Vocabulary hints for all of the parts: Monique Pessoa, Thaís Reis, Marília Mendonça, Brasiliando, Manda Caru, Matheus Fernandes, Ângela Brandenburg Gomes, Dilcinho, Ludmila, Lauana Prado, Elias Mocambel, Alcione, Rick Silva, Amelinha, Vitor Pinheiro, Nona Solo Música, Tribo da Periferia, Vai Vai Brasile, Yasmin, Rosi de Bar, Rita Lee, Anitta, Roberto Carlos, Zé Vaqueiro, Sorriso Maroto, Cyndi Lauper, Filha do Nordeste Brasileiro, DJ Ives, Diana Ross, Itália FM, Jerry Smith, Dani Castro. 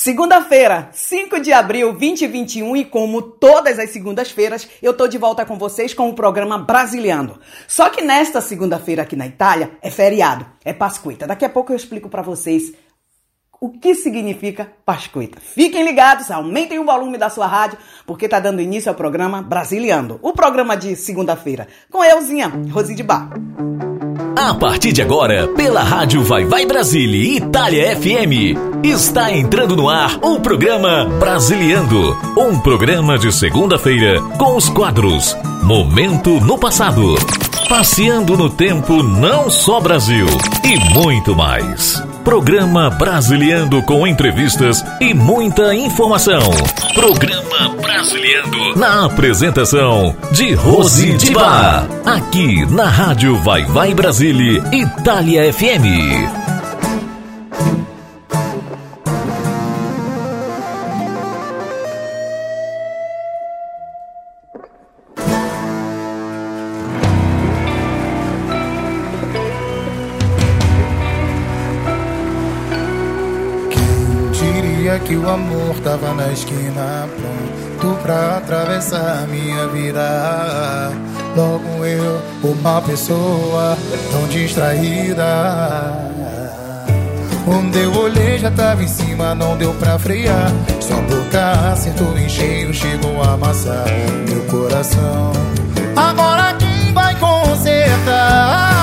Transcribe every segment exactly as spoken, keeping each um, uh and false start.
Segunda-feira, cinco de abril de vinte e vinte e um, e como todas as segundas-feiras, eu tô de volta com vocês com o programa Brasiliando. Só que nesta segunda-feira aqui na Itália é feriado, é Pasquetta. Daqui a pouco eu explico pra vocês o que significa Pasquetta. Fiquem ligados, aumentem o volume da sua rádio, porque tá dando início ao programa Brasiliando, o programa de segunda-feira, com euzinha, Rosi de Bar. A partir de agora, pela Rádio Vai Vai Brasile, Itália F M, está entrando no ar o programa Brasiliando, um programa de segunda-feira com os quadros Momento no Passado, Passeando no Tempo Não Só Brasil e muito mais. Programa Brasiliando com entrevistas e muita informação. Programa Brasiliando na apresentação de Rosi Dibá, aqui na Rádio Vai Vai Brasile, Itália F M. Que o amor tava na esquina, pronto pra atravessar minha vida. Logo eu, uma pessoa tão distraída, onde eu olhei já tava em cima, não deu pra frear. Só boca acertou em cheio, chegou a amassar meu coração. Agora quem vai consertar?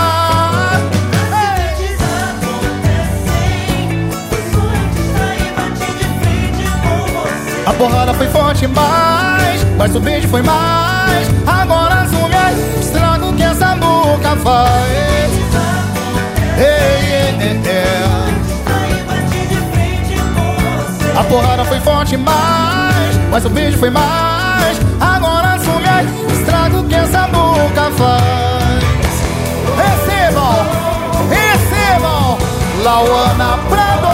A porrada foi forte mais, mas o beijo foi mais. Agora assume aí o estrago que essa boca faz. Ei, ei, ei. A porrada foi forte mais, mas o beijo foi mais. Agora assume aí o estrago que essa boca faz. Recebam, recebam, Lauana Prado.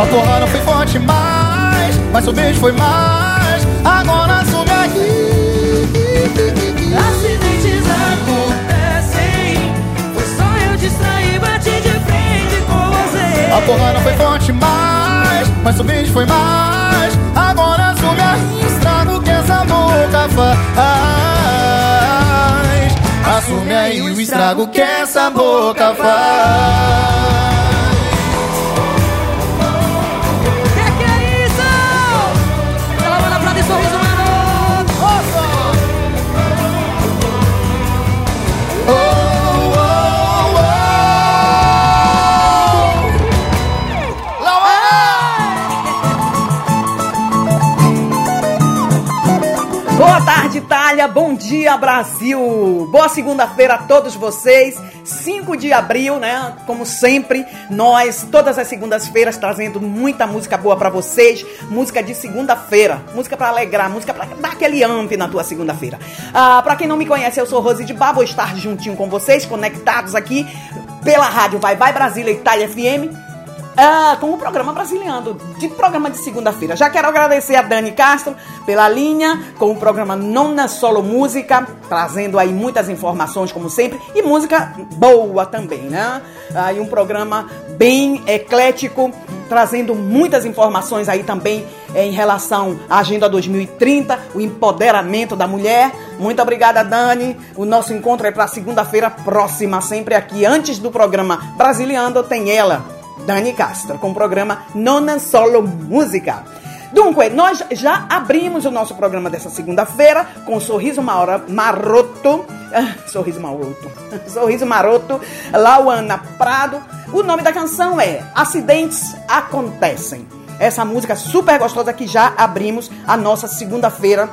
A porrada foi forte mais, mas o beijo foi mais. Agora assume aqui. Acidentes acontecem, foi só eu distrair, bati de frente com você. A porrada foi forte mais, mas o beijo foi mais. Agora assume aqui, estrago que essa boca faz. Assume aí o estrago que essa boca faz. Itália, bom dia Brasil, boa segunda-feira a todos vocês, cinco de abril, né, como sempre, nós todas as segundas-feiras trazendo muita música boa pra vocês, música de segunda-feira, música pra alegrar, música pra dar aquele amp na tua segunda-feira. Ah, pra quem não me conhece, eu sou Rosi de Bar, vou estar juntinho com vocês, conectados aqui pela rádio Vai Vai Brasile, Itália F M. Ah, com o programa Brasiliando, de programa de segunda-feira. Já quero agradecer a Dani Castro pela linha, com o programa Nona Solo Música, trazendo aí muitas informações, como sempre, e música boa também, né? Aí ah, um programa bem eclético, trazendo muitas informações aí também eh, em relação à Agenda dois mil e trinta, o empoderamento da mulher. Muito obrigada, Dani. O nosso encontro é para segunda-feira próxima, sempre aqui. Antes do programa Brasiliando, tem ela, Dani Castro, com o programa Nona Solo Música. Dunque, nós já abrimos o nosso programa dessa segunda-feira com Sorriso Maroto, Sorriso Maroto, Sorriso Maroto, Lauana Prado. O nome da canção é Acidentes Acontecem. Essa música super gostosa que já abrimos a nossa segunda-feira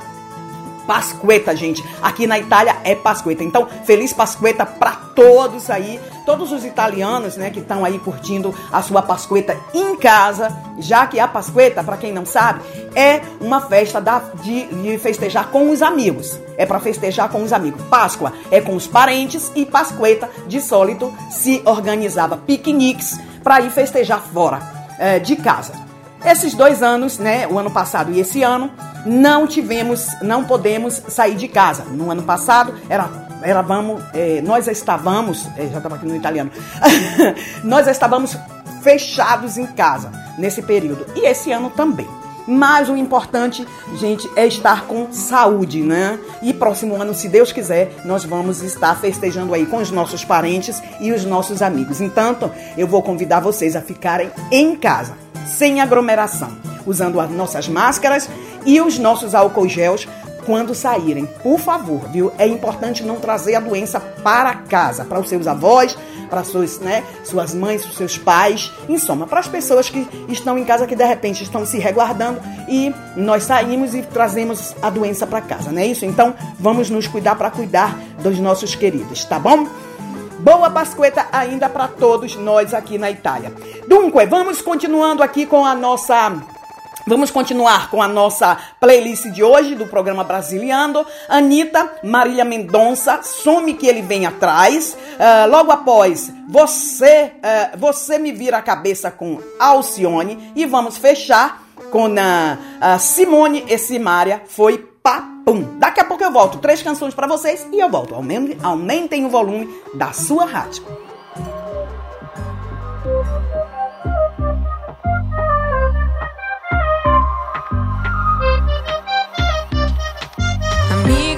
Pasquetta, gente. Aqui na Itália é Pasquetta. Então, feliz Pasquetta pra todos aí. Todos os italianos, né, que estão aí curtindo a sua Pasquetta em casa, já que a Pasquetta, para quem não sabe, é uma festa da, de, de festejar com os amigos. É para festejar com os amigos. Páscoa é com os parentes e Pasquetta, de sólito, se organizava piqueniques para ir festejar fora é, de casa. Esses dois anos, né, o ano passado e esse ano, não tivemos, não podemos sair de casa. No ano passado era Era, vamos, é, nós estávamos, é, já estava aqui no italiano, nós estávamos fechados em casa nesse período. E esse ano também. Mas o importante, gente, é estar com saúde, né? E próximo ano, se Deus quiser, nós vamos estar festejando aí com os nossos parentes e os nossos amigos. Entanto, eu vou convidar vocês a ficarem em casa, sem aglomeração, usando as nossas máscaras e os nossos álcool gels, quando saírem, por favor, viu? É importante não trazer a doença para casa, para os seus avós, para suas, né, suas mães, os seus pais, em soma, para as pessoas que estão em casa, que de repente estão se resguardando e nós saímos e trazemos a doença para casa, não é isso? Então, vamos nos cuidar para cuidar dos nossos queridos, tá bom? Boa Pasquetta ainda para todos nós aqui na Itália. Dunque, vamos continuando aqui com a nossa... Vamos continuar com a nossa playlist de hoje do programa Brasiliando. Anitta, Marília Mendonça, Some Que Ele Vem Atrás. Uh, logo após, Você uh, você Me Vira a Cabeça com Alcione. E vamos fechar com a, a Simone e Simária, Foi Papum. Daqui a pouco eu volto. Três canções para vocês e eu volto. Aumentem, aumentem o volume da sua rádio.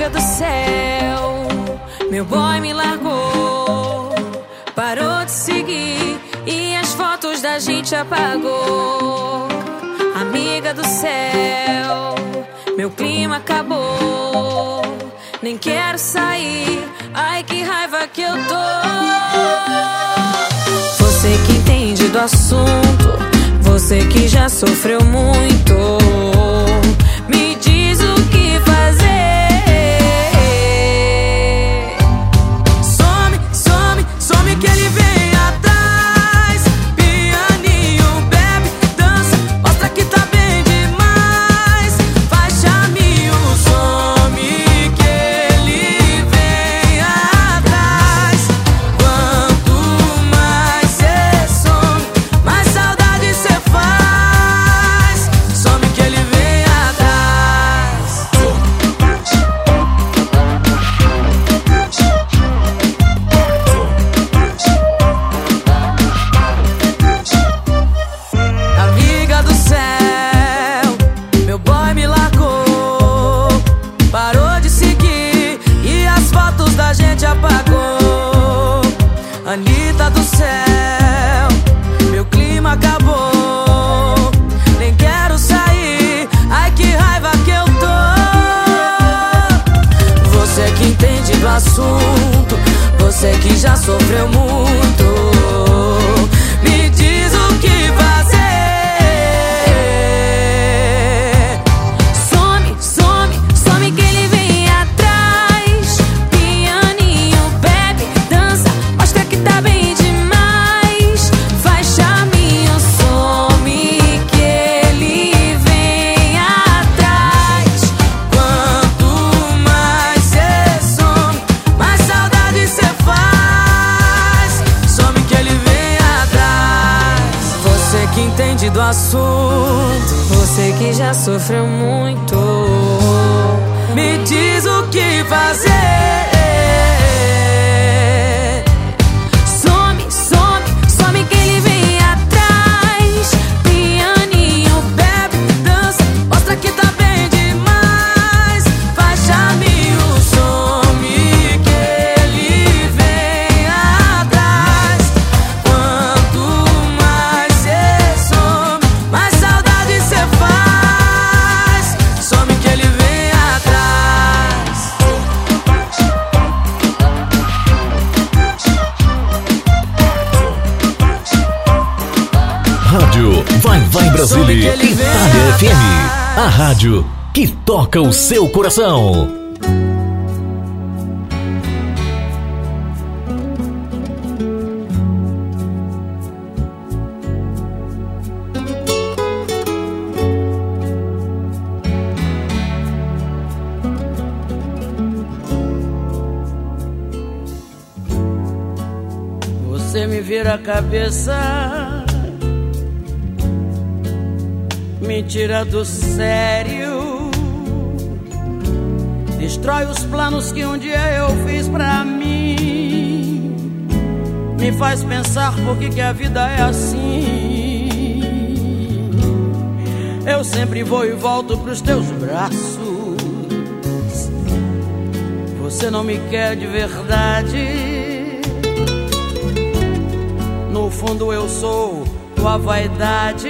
Do céu, meu boy me largou, parou de seguir e as fotos da gente apagou. Amiga do céu, meu clima acabou, nem quero sair, ai que raiva que eu tô. Você que entende do assunto, você que já sofreu muito, me diz o que fazer. Você que já sofreu muito, me diz o que fazer. Some, some, some que ele vem atrás. Pianinho, bebe, dança, mostra que tá bem demais. Faz charminho, some que ele vem atrás. Quanto mais cê some, mais saudade cê faz. Você que entende do assunto, você que já sofreu muito, me diz o que fazer. Some, some, some que ele vem atrás. Pianinho, bebe, dança, mostra que tá bem demais. Faz charminho, some que ele vem atrás. Quanto mais cê some, mais saudade cê faz. Some que ele vem atrás. Rádio Vai Vai Brasile, Itália F M, a rádio que toca o seu coração. me vira a cabeça, me tira do sério, destrói os planos que um dia eu fiz pra mim, me faz pensar por que que a vida é assim. Eu sempre vou e volto pros teus braços, você não me quer de verdade. No fundo eu sou tua vaidade,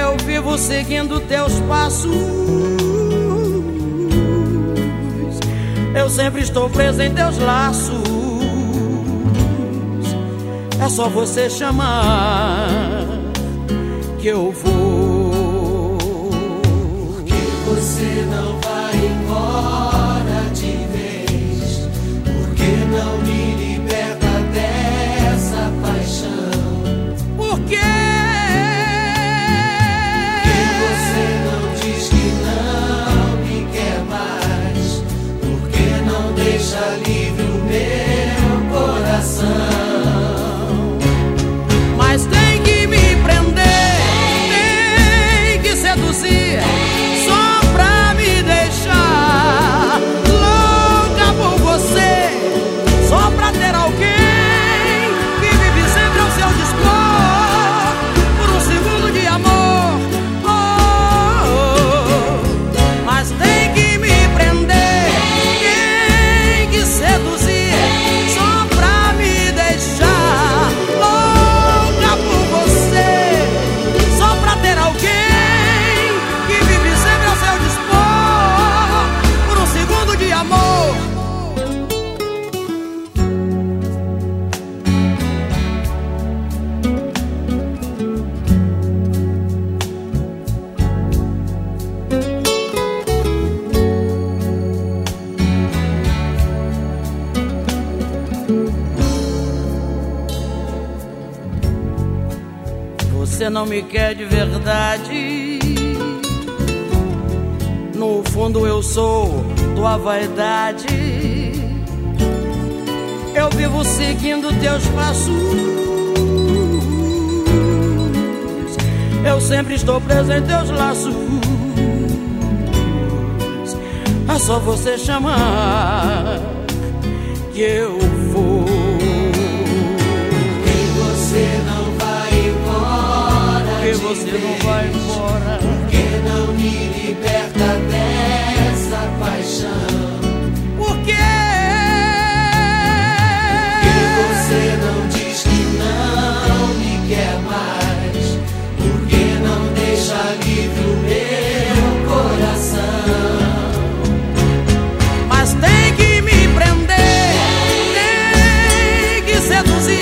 eu vivo seguindo teus passos, eu sempre estou preso em teus laços, é só você chamar que eu vou. Por que você não vai embora de vez? Por que não me liberta dessa paixão? Por quê? Por que você não diz que não me quer mais? Por que não deixa livre o meu coração? Mas tem que me prender, tem que seduzir, só pra me deixar louca por você, só pra ter alguém. Você não me quer de verdade, no fundo eu sou tua vaidade, eu vivo seguindo teus passos, eu sempre estou preso em teus laços, é só você chamar que eu vou. E você não você não vai embora, por que não me liberta dessa paixão? Por quê? Por que você não diz que não me quer mais? Por que não deixa livre o meu coração? Mas tem que me prender, tem que seduzir,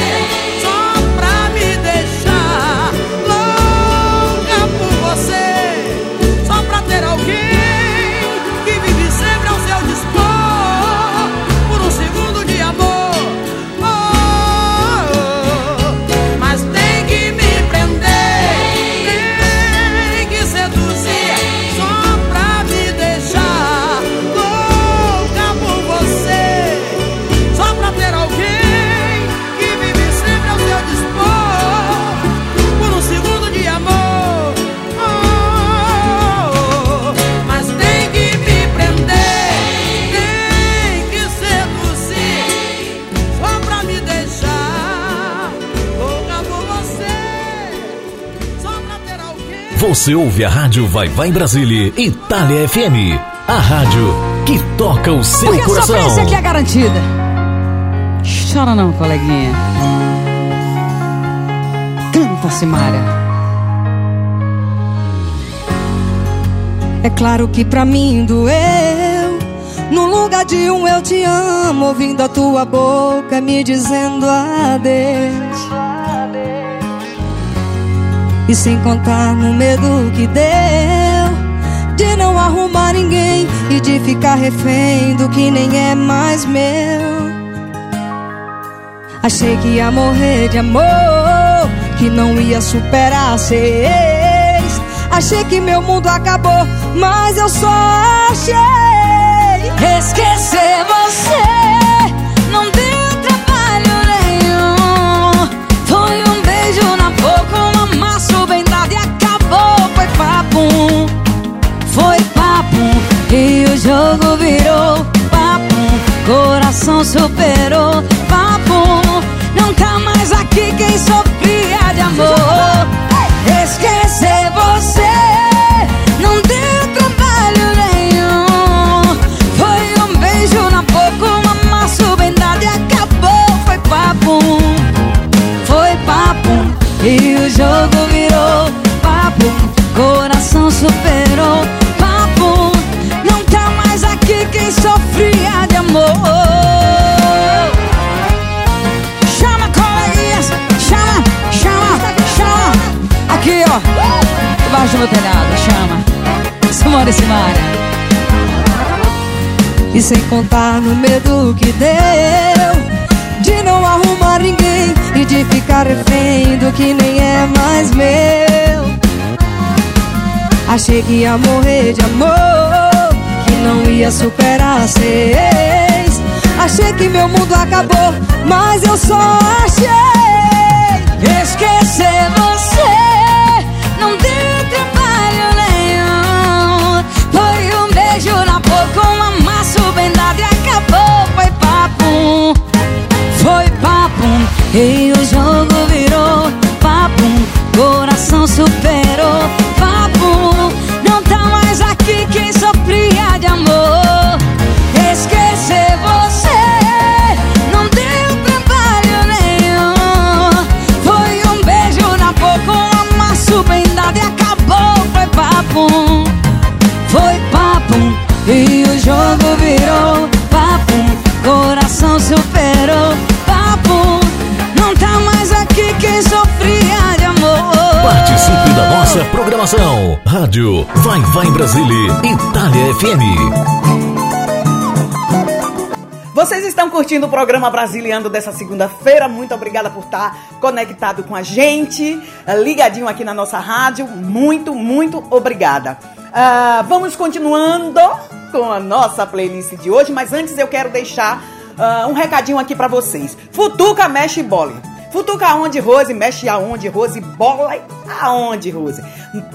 você ouve a rádio Vai Vai Brasile, Itália F M, a rádio que toca o seu porque coração. Porque a sua aqui é garantida. Chora não, coleguinha. Canta, Simária. É claro que pra mim doeu, no lugar de um eu te amo, ouvindo a tua boca me dizendo adeus. E sem contar no medo que deu de não arrumar ninguém e de ficar refém do que nem é mais meu. Achei que ia morrer de amor, que não ia superar ser ex. Achei que meu mundo acabou, mas eu só achei. Esquecer você não deu trabalho. superou. Papo, nunca mais aqui quem sofria de amor. Esquecer você não deu trabalho nenhum. Foi um beijo na boca, um amasso bem dado e acabou. Foi papo, foi papo e o jogo virou. Papo, coração superou. Papo, nunca mais aqui quem sofria de amor. Debaixo do meu telhado, chama Simone e Simária. E sem contar no medo que deu de não arrumar ninguém e de ficar refém do que nem é mais meu. Achei que ia morrer de amor, que não ia superar seis. Achei que meu mundo acabou, mas eu só achei. Esquecer você não deu trabalho nenhum. Foi um beijo na boca, um amasso bem dado e acabou. Foi papo, foi papo e o jogo virou. Papo, coração superou. Papo, não tá mais aqui quem sofria de amor. Esquecer você não deu trabalho nenhum. Foi um beijo na boca, um amasso bem. E acabou, foi papo, foi papo e o jogo virou. Papo, coração superou. Papo, não tá mais aqui quem sofria de amor. Participe da nossa programação. Rádio Vai Vai Brasile, Itália F M. Vocês estão curtindo o programa Brasiliando dessa segunda-feira. Muito obrigada por estar conectado com a gente, ligadinho aqui na nossa rádio. Muito, muito obrigada. Uh, vamos continuando com a nossa playlist de hoje, mas antes eu quero deixar uh, um recadinho aqui pra vocês. Futuca, mexe e bola. Futuca aonde, Rose? Mexe aonde, Rose? Bola aonde, Rose?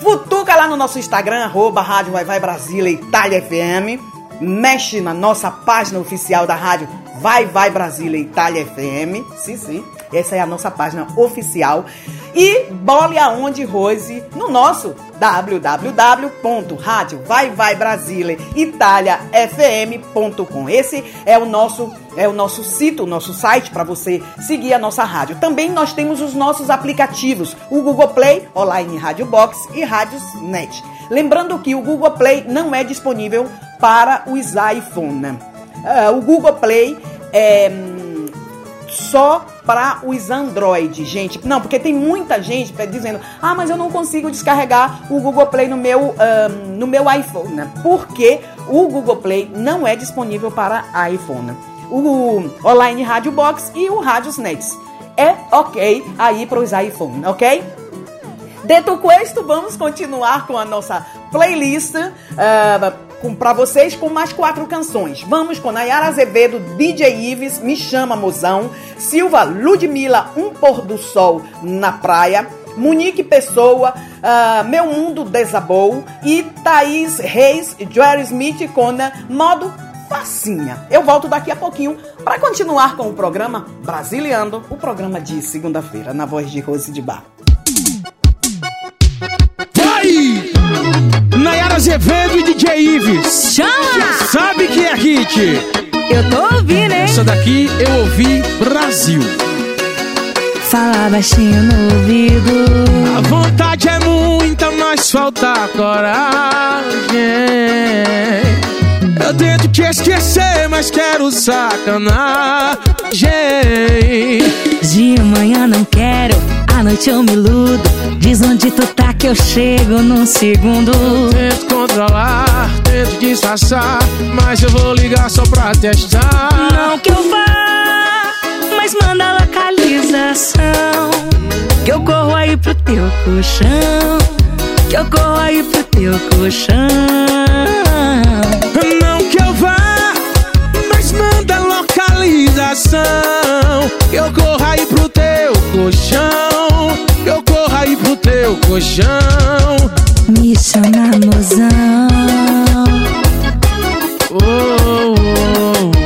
Futuca lá no nosso Instagram, arroba Rádio Vai Vai Brasile, Itália F M. Mexe na nossa página oficial da rádio Vai Vai Brasile Itália F M. Sim, sim, essa é a nossa página oficial. E bole aonde, Rose, no nosso w w w ponto rádio vai vai brasile italia f m ponto com. Esse é o nosso, é o nosso sítio, o nosso site para você seguir a nossa rádio. Também nós temos os nossos aplicativos, o Google Play, Online Rádio Box e Rádios Net. Lembrando que o Google Play não é disponível para os iPhone. Uh, o Google Play é hum, só para os Android, gente. Não, porque tem muita gente dizendo: ah, mas eu não consigo descarregar o Google Play no meu, hum, no meu iPhone. Porque o Google Play não é disponível para iPhone. O Online Rádio Box e o Rádios Net é ok aí para os iPhone, ok? Dentro questo, vamos continuar com a nossa playlist uh, para vocês com mais quatro canções. Vamos com Nayara Azevedo, D J Ives, Me Chama Mozão, Silva, Ludmila, Um Pôr do Sol na Praia, Monique Pessoa, uh, Meu Mundo Desabou e Thaís Reis, Jerry Smith, Conner, Modo Facinha. Eu volto daqui a pouquinho para continuar com o programa Brasiliando, o programa de segunda-feira, na voz de Rosi de Bar. Nayara Azevedo e D J Ives. Chama! Sabe que é hit. Eu tô ouvindo, hein? Essa daqui eu ouvi Brasil. Fala baixinho no ouvido. A vontade é muita, mas falta coragem. Eu tento te esquecer, mas quero sacanagem. De manhã não quero, à noite eu me iludo. Diz onde tu tá que eu chego num segundo. Eu tento controlar, tento disfarçar, mas eu vou ligar só pra testar. Não que eu vá, mas manda localização, que eu corro aí pro teu colchão, que eu corro aí pro teu colchão. Que eu vá, mas manda localização, que eu corro aí pro teu colchão, que eu corro aí pro teu colchão. Me chama mozão. Oh, oh, oh.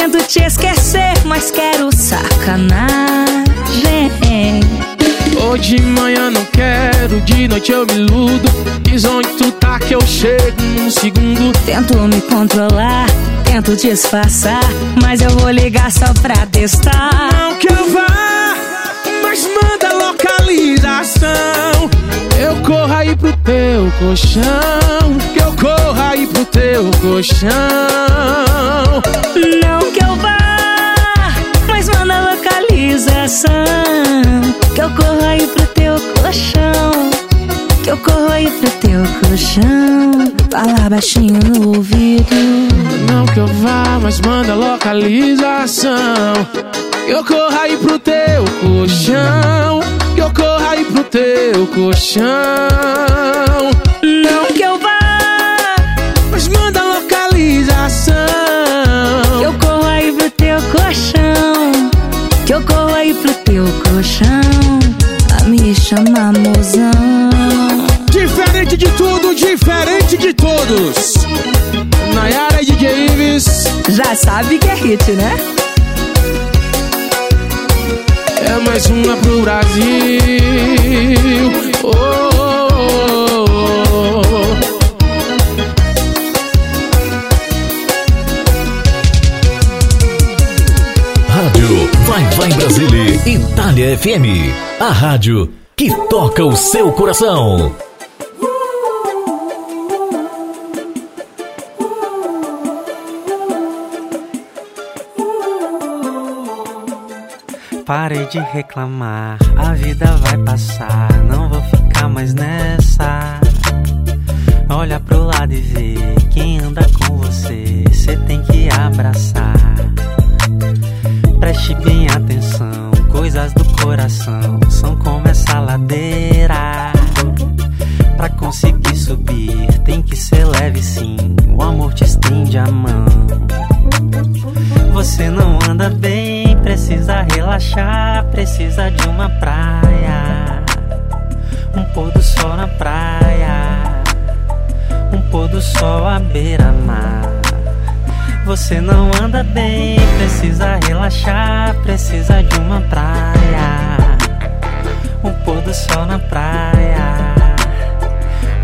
tento te esquecer, mas quero sacanagem. Hoje de manhã não quero, de noite eu me iludo. Dezoito tá que eu chego num segundo. Tento me controlar, tento disfarçar, mas eu vou ligar só pra testar. Não que eu vá, mas manda localização. Eu corro aí pro teu colchão, que eu corro aí pro teu colchão. Não que eu vá, mas manda localização, que eu corro aí pro teu colchão, que eu corro aí pro teu colchão. Fala baixinho no ouvido. Não que eu vá, mas manda localização, que eu corro aí pro teu colchão, que eu corro aí pro teu colchão. Não que eu vá, mas manda localização, que eu corro aí pro teu colchão, que eu corro aí pro teu colchão. A me chama mozão. Diferente de tudo, diferente de todos. Nayara e D J Ives. Já sabe que é hit, né? É mais uma pro Brasil. Oh, oh, oh, oh. Rádio Vai Vai Brasile, Itália F M, a rádio que toca o seu coração. Parei de reclamar, a vida vai passar, não vou ficar mais nessa. Olha pro lado e vê quem anda com você, cê tem que abraçar. Preste bem atenção, coisas do coração são como essa ladeira. Pra conseguir subir tem que ser leve sim, o amor te estende a mão. Você não anda bem, precisa relaxar, precisa de uma praia, um pôr do sol na praia, um pôr do sol à beira-mar. Você não anda bem, precisa relaxar, precisa de uma praia, um pôr do sol na praia,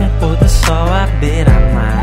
um pôr do sol à beira-mar.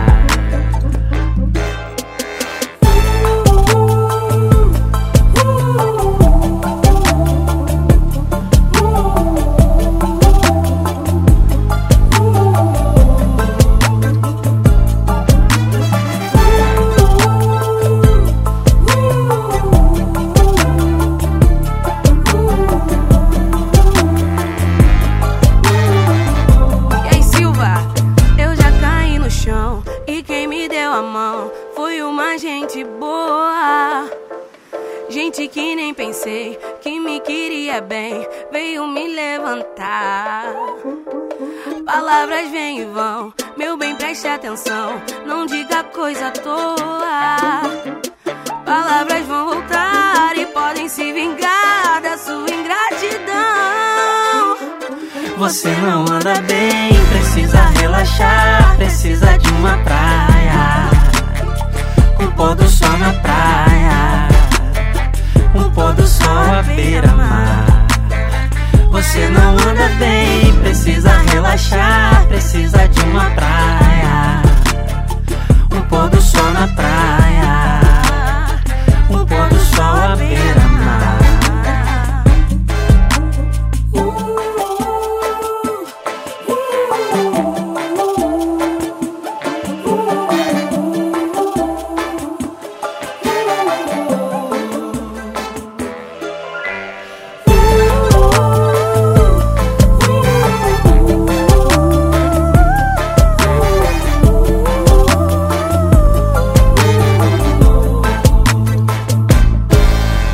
Palavras vêm e vão, meu bem, preste atenção, não diga coisa à toa. Palavras vão voltar e podem se vingar da sua ingratidão. Você não anda bem, precisa relaxar, precisa de uma praia, um pôr do sol na praia, um pôr do sol à beira-mar. Você não anda bem, precisa relaxar, precisa de uma praia, um pôr do sol na praia, um pôr do sol à beira-mar.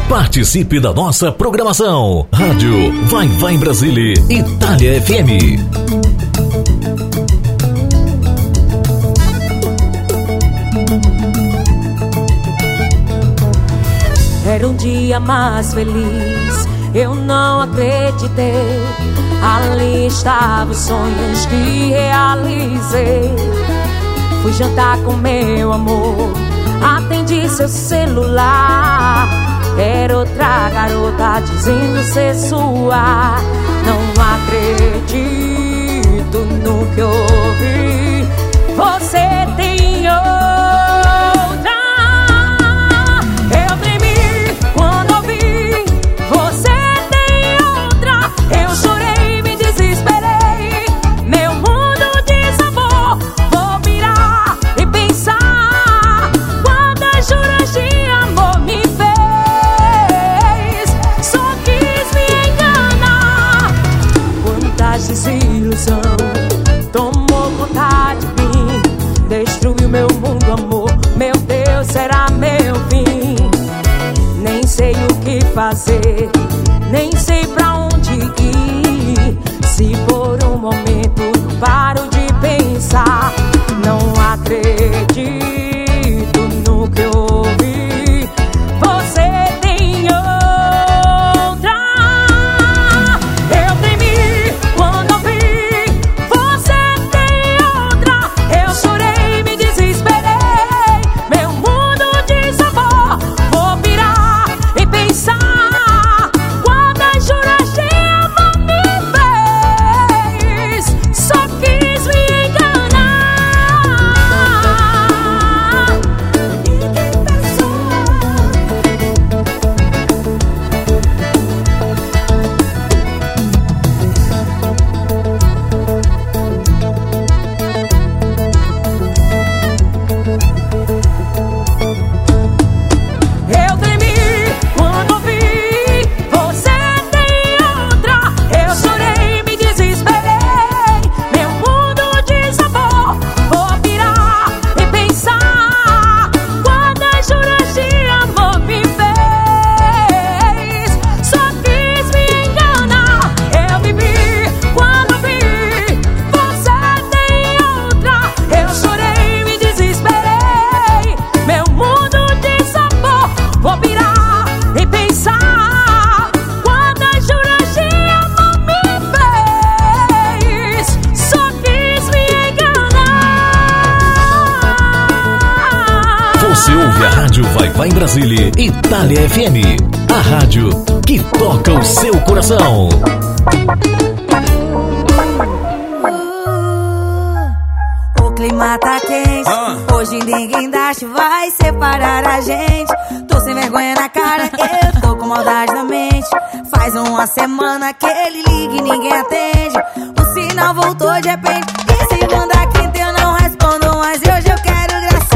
Participe da nossa programação. Rádio Vai Vai Brasile, Itália F M. Era um dia mais feliz, eu não acreditei. Ali estavam os sonhos que realizei. Fui jantar com meu amor, atendi seu celular. Era outra garota dizendo ser sua. Não acredito no que ouvi. Você tem outra. Eu tremi quando ouvi. Você tem outra. Eu chorei, me desesperei. Meu mundo desabou. Vou virar e pensar quantas juras de amor me fez. Só quis me enganar. Quantas desilusões. Meu mundo, amor, meu Deus, será meu fim. Nem sei o que fazer, nem sei pra onde ir. Se por um momento eu paro de pensar, não acredito no que eu ouvi. Você tem outra. Eu tremi quando ouvi. Você tem outra. Eu chorei. Brasile, Itália F M, a rádio que toca o seu coração. Uh, o clima tá quente, uh. hoje ninguém da chuva vai separar a gente. Tô sem vergonha na cara, eu tô com maldade na mente. Faz uma semana que ele liga e ninguém atende. O sinal voltou de repente, e se mandar quente eu não respondo, mas hoje eu quero gracinha.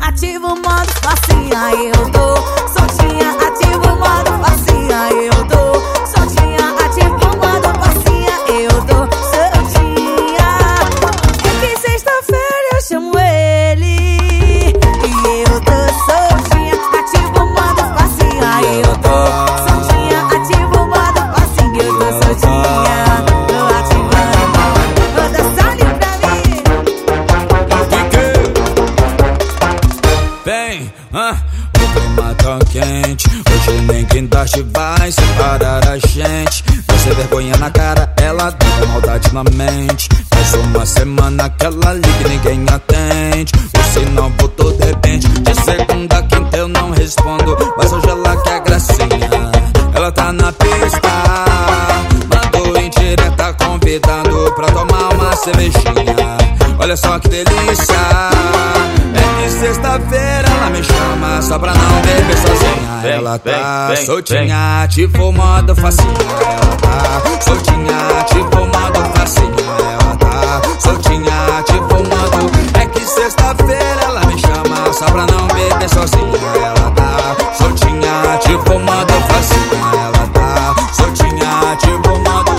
Ativa o modo facinha, eu tô soltinha. Ativa o modo facinha, eu tô soltinha. Ativa o modo facinha, eu tô soltinha. É que sexta-feira eu chamo ele e eu tô soltinha. Ativa o modo facinha, eu tô soltinha. Ativa o modo facinha, eu tô soltinha. Tô ativando, vou dançar ali pra mim. Quente. Hoje nem guindaste vai separar a gente. Você vergonha na cara, ela tem com maldade na mente. Faz uma semana que ela liga e ninguém atende. O sinal voltou de repente, de segunda a quinta eu não respondo, mas hoje ela quer gracinha. Ela tá na pista, mandou indireta convidando pra tomar uma cervejinha. Olha só que delícia. Sexta-feira ela me chama só pra não beber sozinha. Ela tá soltinha, ativou o modo facinha. Ela tá soltinha, ativou o modo facinha. Ela tá soltinha, ativou o modo. É que sexta-feira ela me chama só pra não beber sozinha. Ela tá soltinha, ativou o modo facinha. Ela tá soltinha, ativou o modo.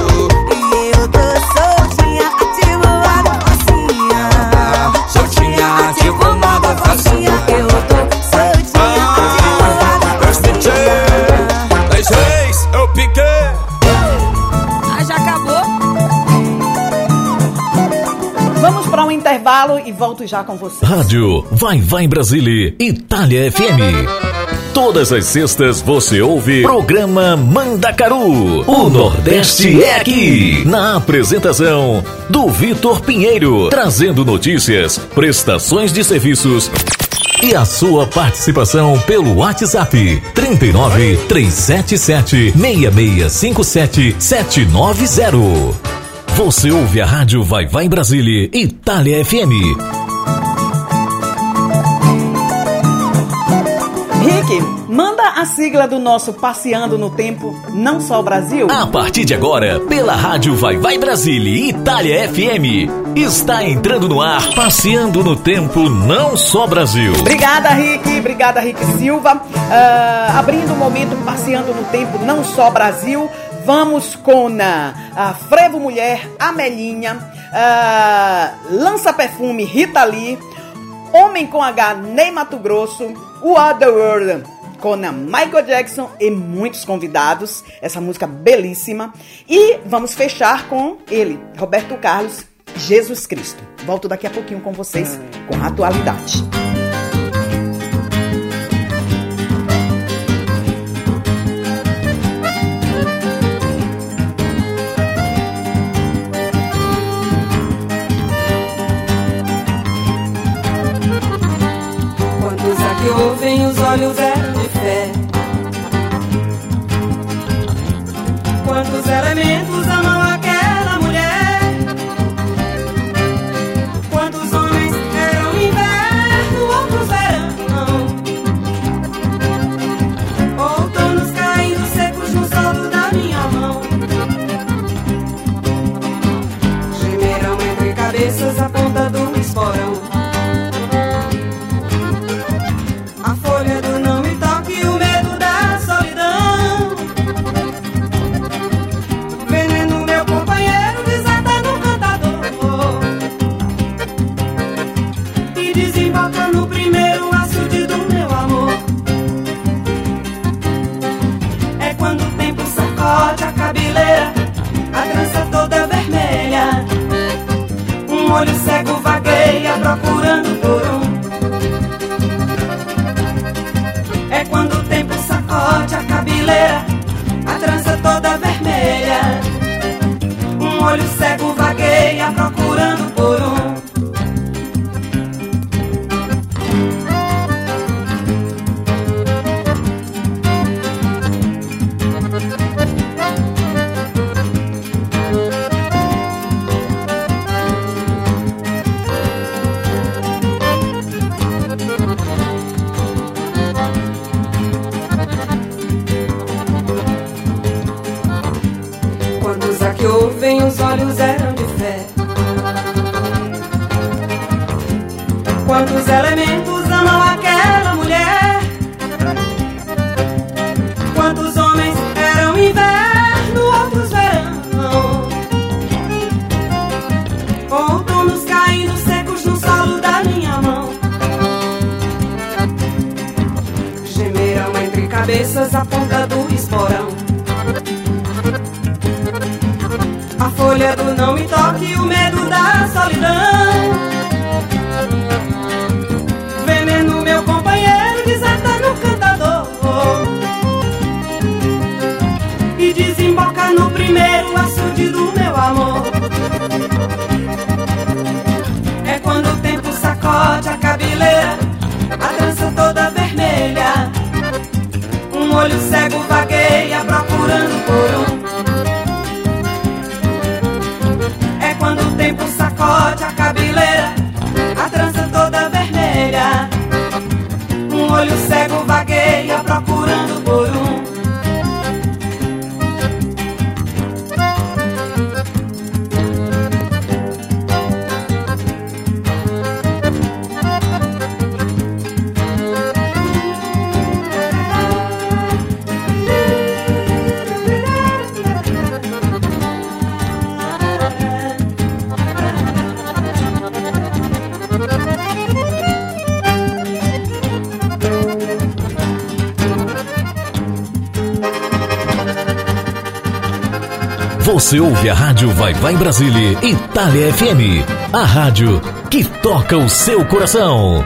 E eu tô soltinha, ativou o modo facinha. Ela tá soltinha, ativou o modo. Eu tô soltinha, ativada. Thaís Reis, eu piquei. Ah, já acabou? Vamos para um intervalo e volto já com você. Rádio Vai Vai Brasile, Itália F M. Todas as sextas você ouve programa Manda Caru. O Nordeste é aqui. Na apresentação do Vitor Pinheiro, trazendo notícias, prestações de serviços e a sua participação pelo WhatsApp trinta e nove, trezentos e setenta e sete, seis seis cinco sete, sete nove zero. Você ouve a Rádio Vai Vai Brasile, Itália F M. Rick, manda a sigla do nosso Passeando no Tempo, não só o Brasil. A partir de agora, pela Rádio Vai Vai Brasile, Itália F M, está entrando no ar Passeando no Tempo, não só Brasil. Obrigada, Rick. Obrigada, Rick Silva. Uh, abrindo o momento Passeando no Tempo, não só Brasil. Vamos com na, a Frevo Mulher, Amelinha, uh, Lança Perfume, Rita Lee, Homem com H, Ney Mato Grosso, O Other World, com Michael Jackson e muitos convidados. Essa música belíssima. E vamos fechar com ele, Roberto Carlos, Jesus Cristo. Volto daqui a pouquinho com vocês, com a atualidade. Ouvem os olhos eram de fé. Quantos elementos amam aquela mulher? Quantos homens eram inverno, outros verão? Outonos caindo secos no solo da minha mão. Gemerão entre cabeças a ponta do esporão. O olho cego vagueia procurando por um. É quando o tempo sacode a cabeleira, a trança toda vermelha. Um olho cego vagueia procurando por um. Os olhos eram de fé. Quantos elementos amam aquela mulher? Quantos homens eram inverno, outros verão? Outonos caindo secos no solo da minha mão. Gemerão entre cabeças a ponta do esporão. Folha do não me toque, o medo da solidão. Veneno, meu companheiro, desata no cantador e desemboca no primeiro açude do meu amor. É quando o tempo sacode a cabeleira, a trança toda vermelha. Um olho cego vagueia procurando por um. Sacode a cabeleira, a trança toda vermelha. Um olho cego vagueia procurando por um. Você ouve a Rádio Vai Vai Brasile, Itália F M, a rádio que toca o seu coração.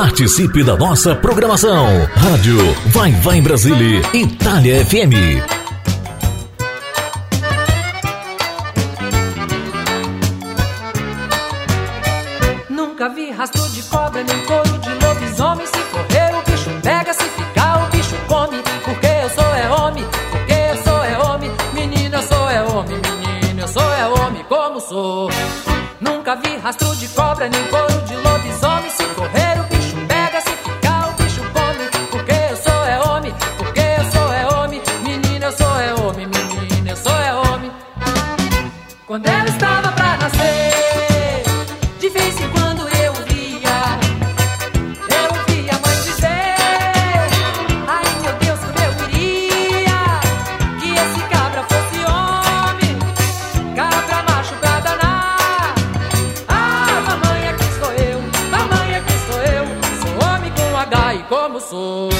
Participe da nossa programação. Rádio Vai Vai Brasile, Itália F M. Rastro de cobra, nem couro de lobisomem. Se correr o bicho pega, se ficar o bicho come. Porque eu sou é homem, porque eu sou é homem. Menino, eu sou é homem, menino, eu sou é homem. Como sou? Nunca vi rastro de cobra, nem couro de lobisomem. Se correr o bicho pega, se ficar o bicho come. Porque eu sou é homem, porque eu sou é homem. Menino, eu sou é homem, menino, eu sou é homem. Quando ela estava pra nascer, de vez em quando sou.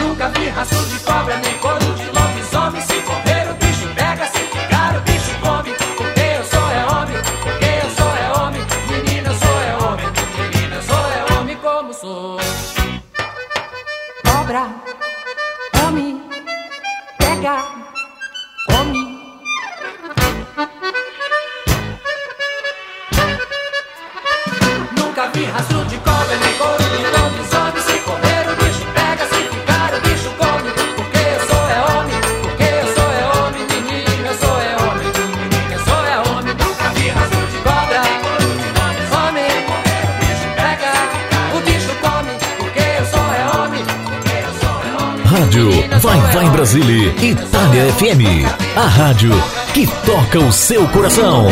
Nunca vi rastro de cobra, nem couro de lobisomem. Se correr o bicho pega, se ficar o bicho come. Porque eu sou é homem, porque eu sou é homem. Menino, eu sou é homem, menino, eu sou é homem. Como sou? Cobra, homem, pega, homem. Porque eu sou é homem, porque eu sou é homem. Menino, eu sou é homem, menino, eu sou é homem. Eu sou homem com sou. Nunca vi rastro de cobra, nem couro de lobisomem. Se correr o bicho pega, se ficar o bicho come. Porque eu sou é homem, porque eu sou é homem. Menina, eu sou é homem, menina, eu sou é homem. Como sou? Cobra, homem, pega, come. Nunca vi rastro de cobra, nem couro de lobisomem. Se correr Rádio Vai Vai Brasile, Itália F M, a rádio que toca o seu coração.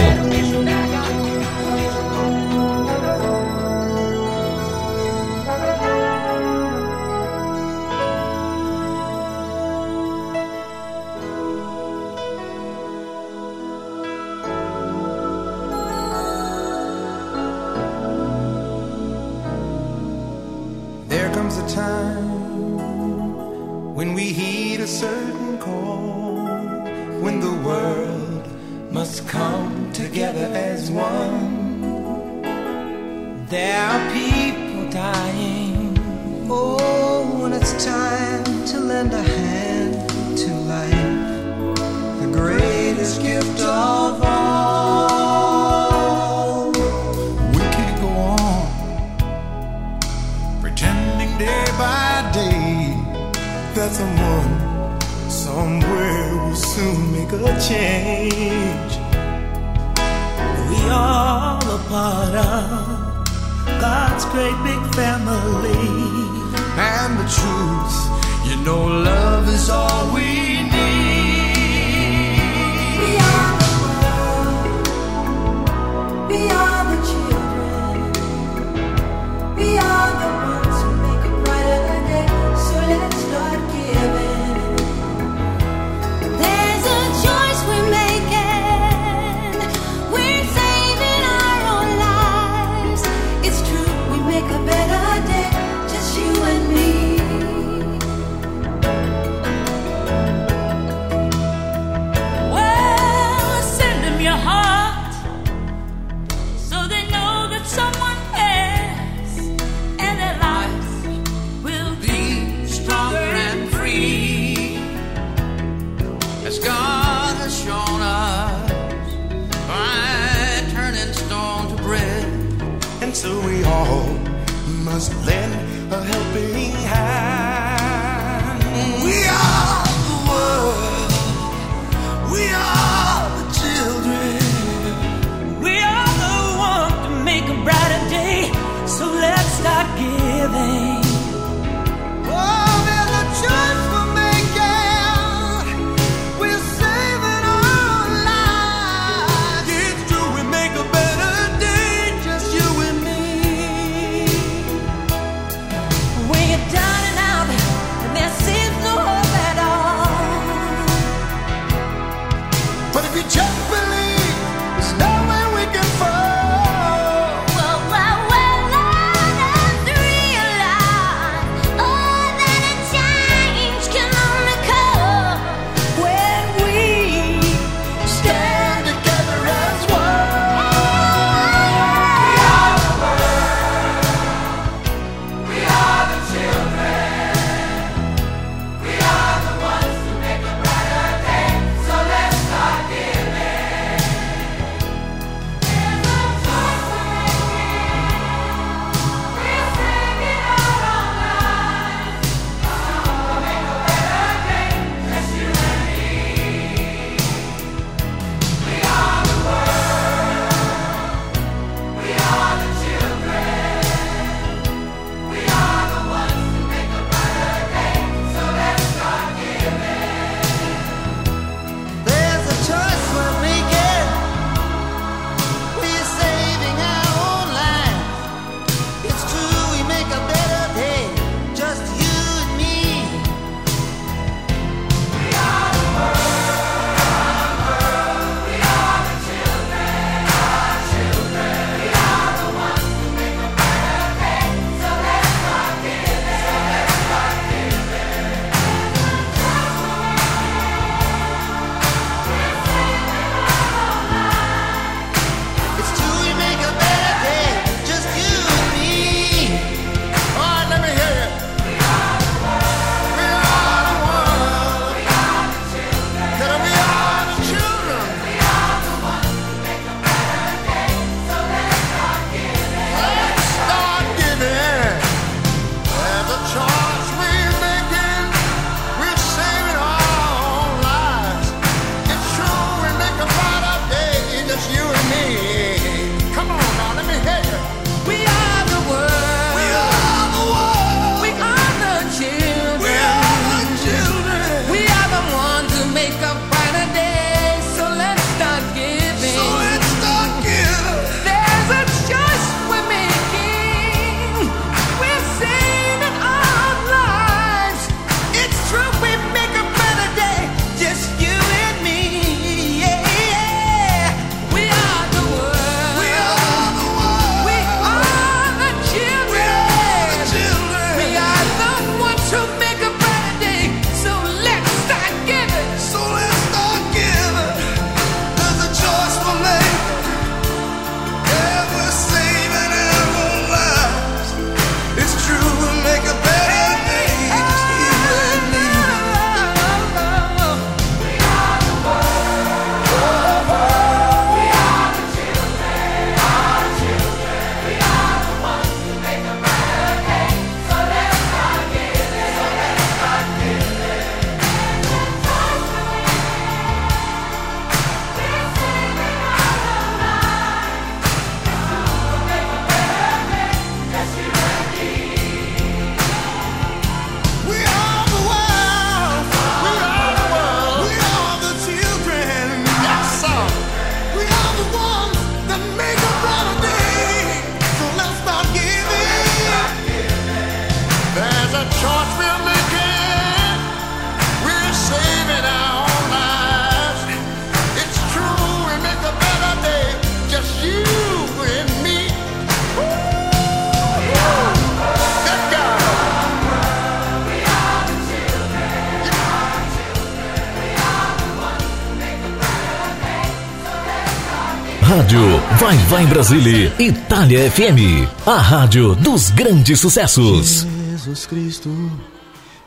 Rádio Vai Vai Brasile, Itália F M, a rádio dos grandes sucessos. Jesus Cristo,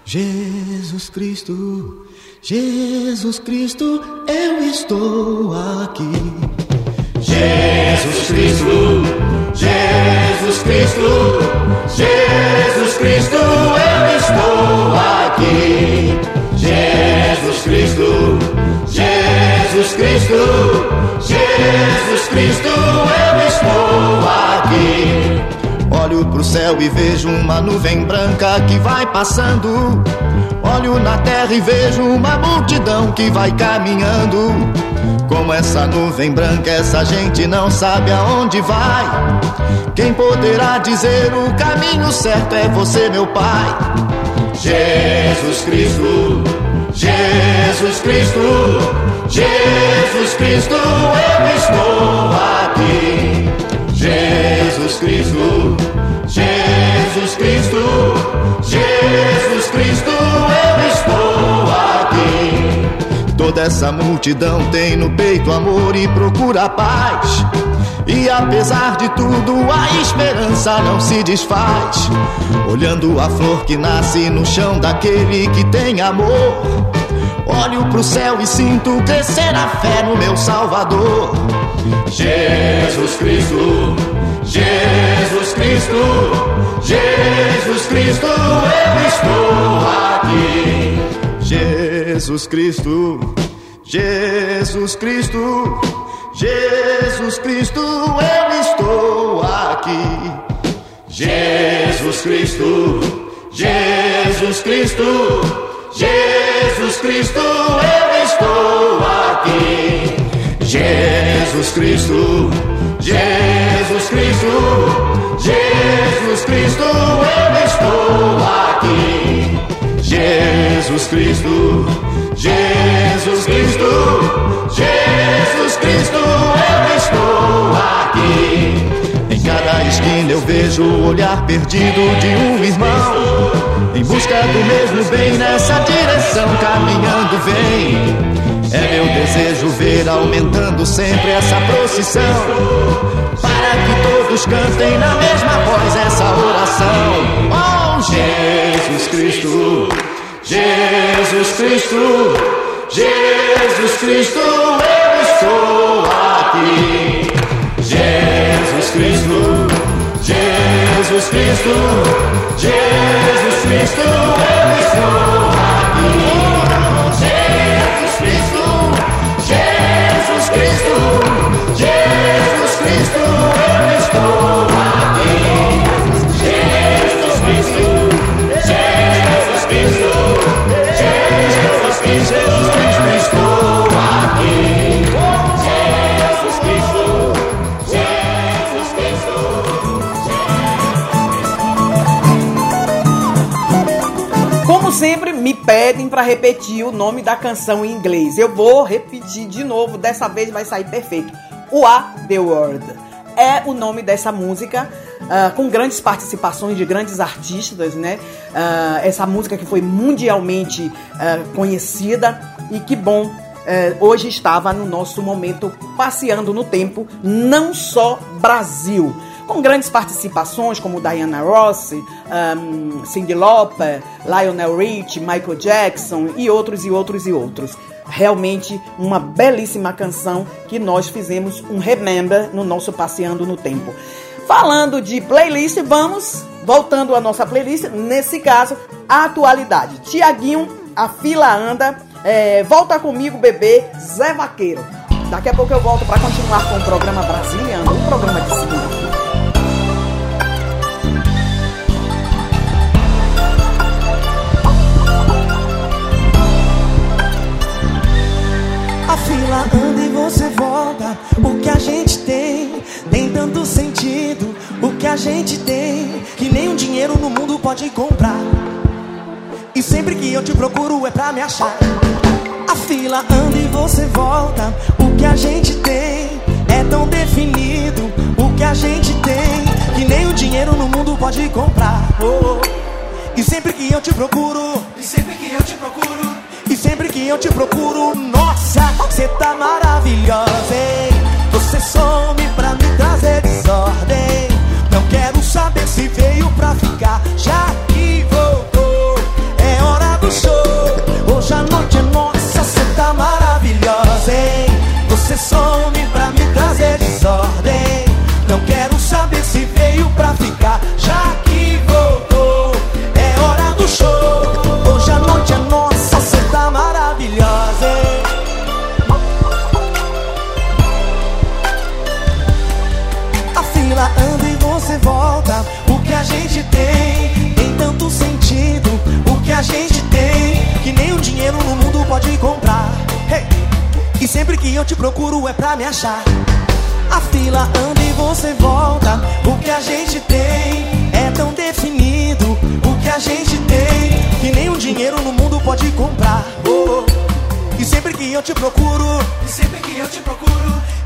Jesus Cristo, Jesus Cristo, eu estou aqui. Jesus Cristo, Jesus Cristo, Jesus Cristo, eu estou aqui. Jesus Cristo, Jesus Cristo, Jesus Cristo, eu estou aqui. Olho pro céu e vejo uma nuvem branca que vai passando. Olho na terra e vejo uma multidão que vai caminhando. Como essa nuvem branca, essa gente não sabe aonde vai. Quem poderá dizer o caminho certo é você, meu Pai. Jesus Cristo, Jesus Cristo, Jesus Cristo, eu estou aqui. Jesus Cristo, Jesus Cristo, Jesus Cristo, eu estou aqui. Toda essa multidão tem no peito amor e procura paz. E apesar de tudo, a esperança não se desfaz. Olhando a flor que nasce no chão daquele que tem amor, olho pro céu e sinto crescer a fé no meu Salvador. Jesus Cristo, Jesus Cristo, Jesus Cristo, eu estou aqui. Jesus Cristo, Jesus Cristo, Jesus Cristo, eu estou aqui. Jesus Cristo, Jesus Cristo, Jesus Cristo, eu estou aqui. Jesus Cristo, Jesus Cristo, Jesus Cristo, eu estou aqui. Jesus Cristo, Jesus Cristo, Jesus Cristo, eu estou aqui. Em cada esquina eu vejo o olhar perdido de um irmão, em busca do mesmo bem, nessa direção caminhando vem. É meu desejo ver aumentando sempre essa procissão, para que todos cantem na mesma voz essa oração. Oh, Jesus Cristo, Jesus Cristo, Jesus Cristo, eu estou aqui. Jesus Cristo, Jesus Cristo, Jesus Cristo, eu estou aqui. Jesus Cristo, Jesus Cristo, Jesus Cristo, eu estou aqui. Jesus Cristo, Jesus Cristo, Jesus Cristo, eu estou aqui. Jesus Cristo, Jesus Cristo. Como sempre, me pedem para repetir o nome da canção em inglês. Eu vou repetir de novo, dessa vez vai sair perfeito. What the World é o nome dessa música. Uh, com grandes participações de grandes artistas, né? Uh, essa música que foi mundialmente uh, conhecida e que, bom, uh, hoje estava no nosso momento passeando no tempo, não só Brasil. Com grandes participações como Diana Ross, um, Cyndi Lauper, Lionel Rich, Michael Jackson e outros e outros e outros. Realmente uma belíssima canção que nós fizemos um remember no nosso passeando no tempo. Falando de playlist, vamos voltando à nossa playlist, nesse caso, a atualidade. Tiaguinho, a fila anda, é, volta comigo, bebê, Zé Vaqueiro. Daqui a pouco eu volto para continuar com o programa Brasiliando, um programa de cinema. A fila anda e você volta, o que a gente tem tem tanto sentido, o que a gente tem que nenhum dinheiro no mundo pode comprar. E sempre que eu te procuro é pra me achar. A fila anda e você volta, o que a gente tem é tão definido, o que a gente tem que nenhum dinheiro no mundo pode comprar. Oh, oh. E sempre que eu te procuro, e sempre que eu te procuro, e sempre que eu te procuro, nossa, você tá maravilhosa, hein? Você você some pra me trazer desordem. Não quero saber se veio pra ficar, já que voltou. É hora do show, hoje a noite é nossa, cê tá maravilhosa, hein? Você some pra me trazer desordem. Não quero saber se veio pra ficar, já que voltou. É hora do show, hoje a noite é nossa, cê tá maravilhosa, hein? Anda e você volta. O que a gente tem tem tanto sentido. O que a gente tem que nem o dinheiro no mundo pode comprar. Hey! E sempre que eu te procuro é pra me achar. A fila anda e você volta. O que a gente tem é tão definido. O que a gente tem que nem o dinheiro no mundo pode comprar. Oh, oh. E sempre que eu te procuro, e sempre que eu te procuro,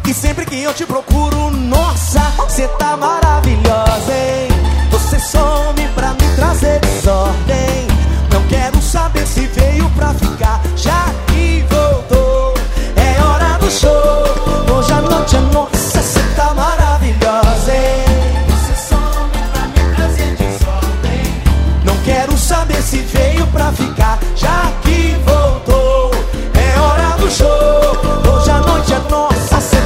e sempre que eu te procuro, nossa, cê tá maravilhosa, hein? Você some pra me trazer desordem. Não quero saber se veio pra ficar, já que voltou. É hora do show, hoje a noite é nossa, cê tá maravilhosa, hein? Você some pra me trazer desordem. Não quero saber se veio pra ficar, já que voltou. É hora do show, hoje a noite é nossa. Você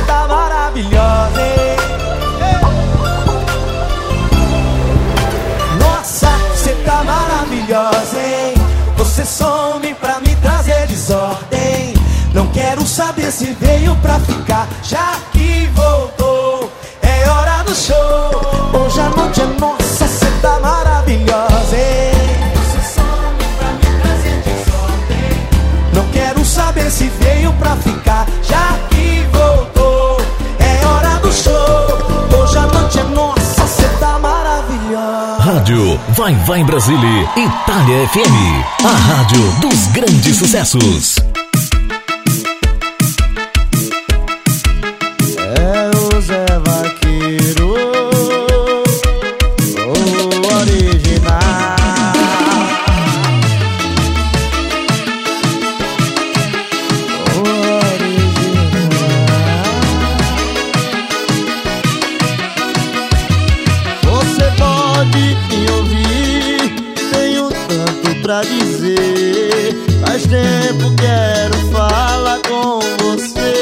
some pra me trazer desordem. Não quero saber se veio pra ficar, já que voltou. É hora do show, hoje a noite é nossa, cê tá maravilhosa, hein? Você some pra me trazer desordem. Não quero saber se veio pra ficar, já que voltou. É hora do show, hoje a noite é nossa, cê tá maravilhosa. Rádio Vai Vai Brasile, Itália F M, a rádio dos grandes sucessos. É o Zé Vaqueiro, o original, o original. Você pode pra dizer, faz tempo quero falar com você.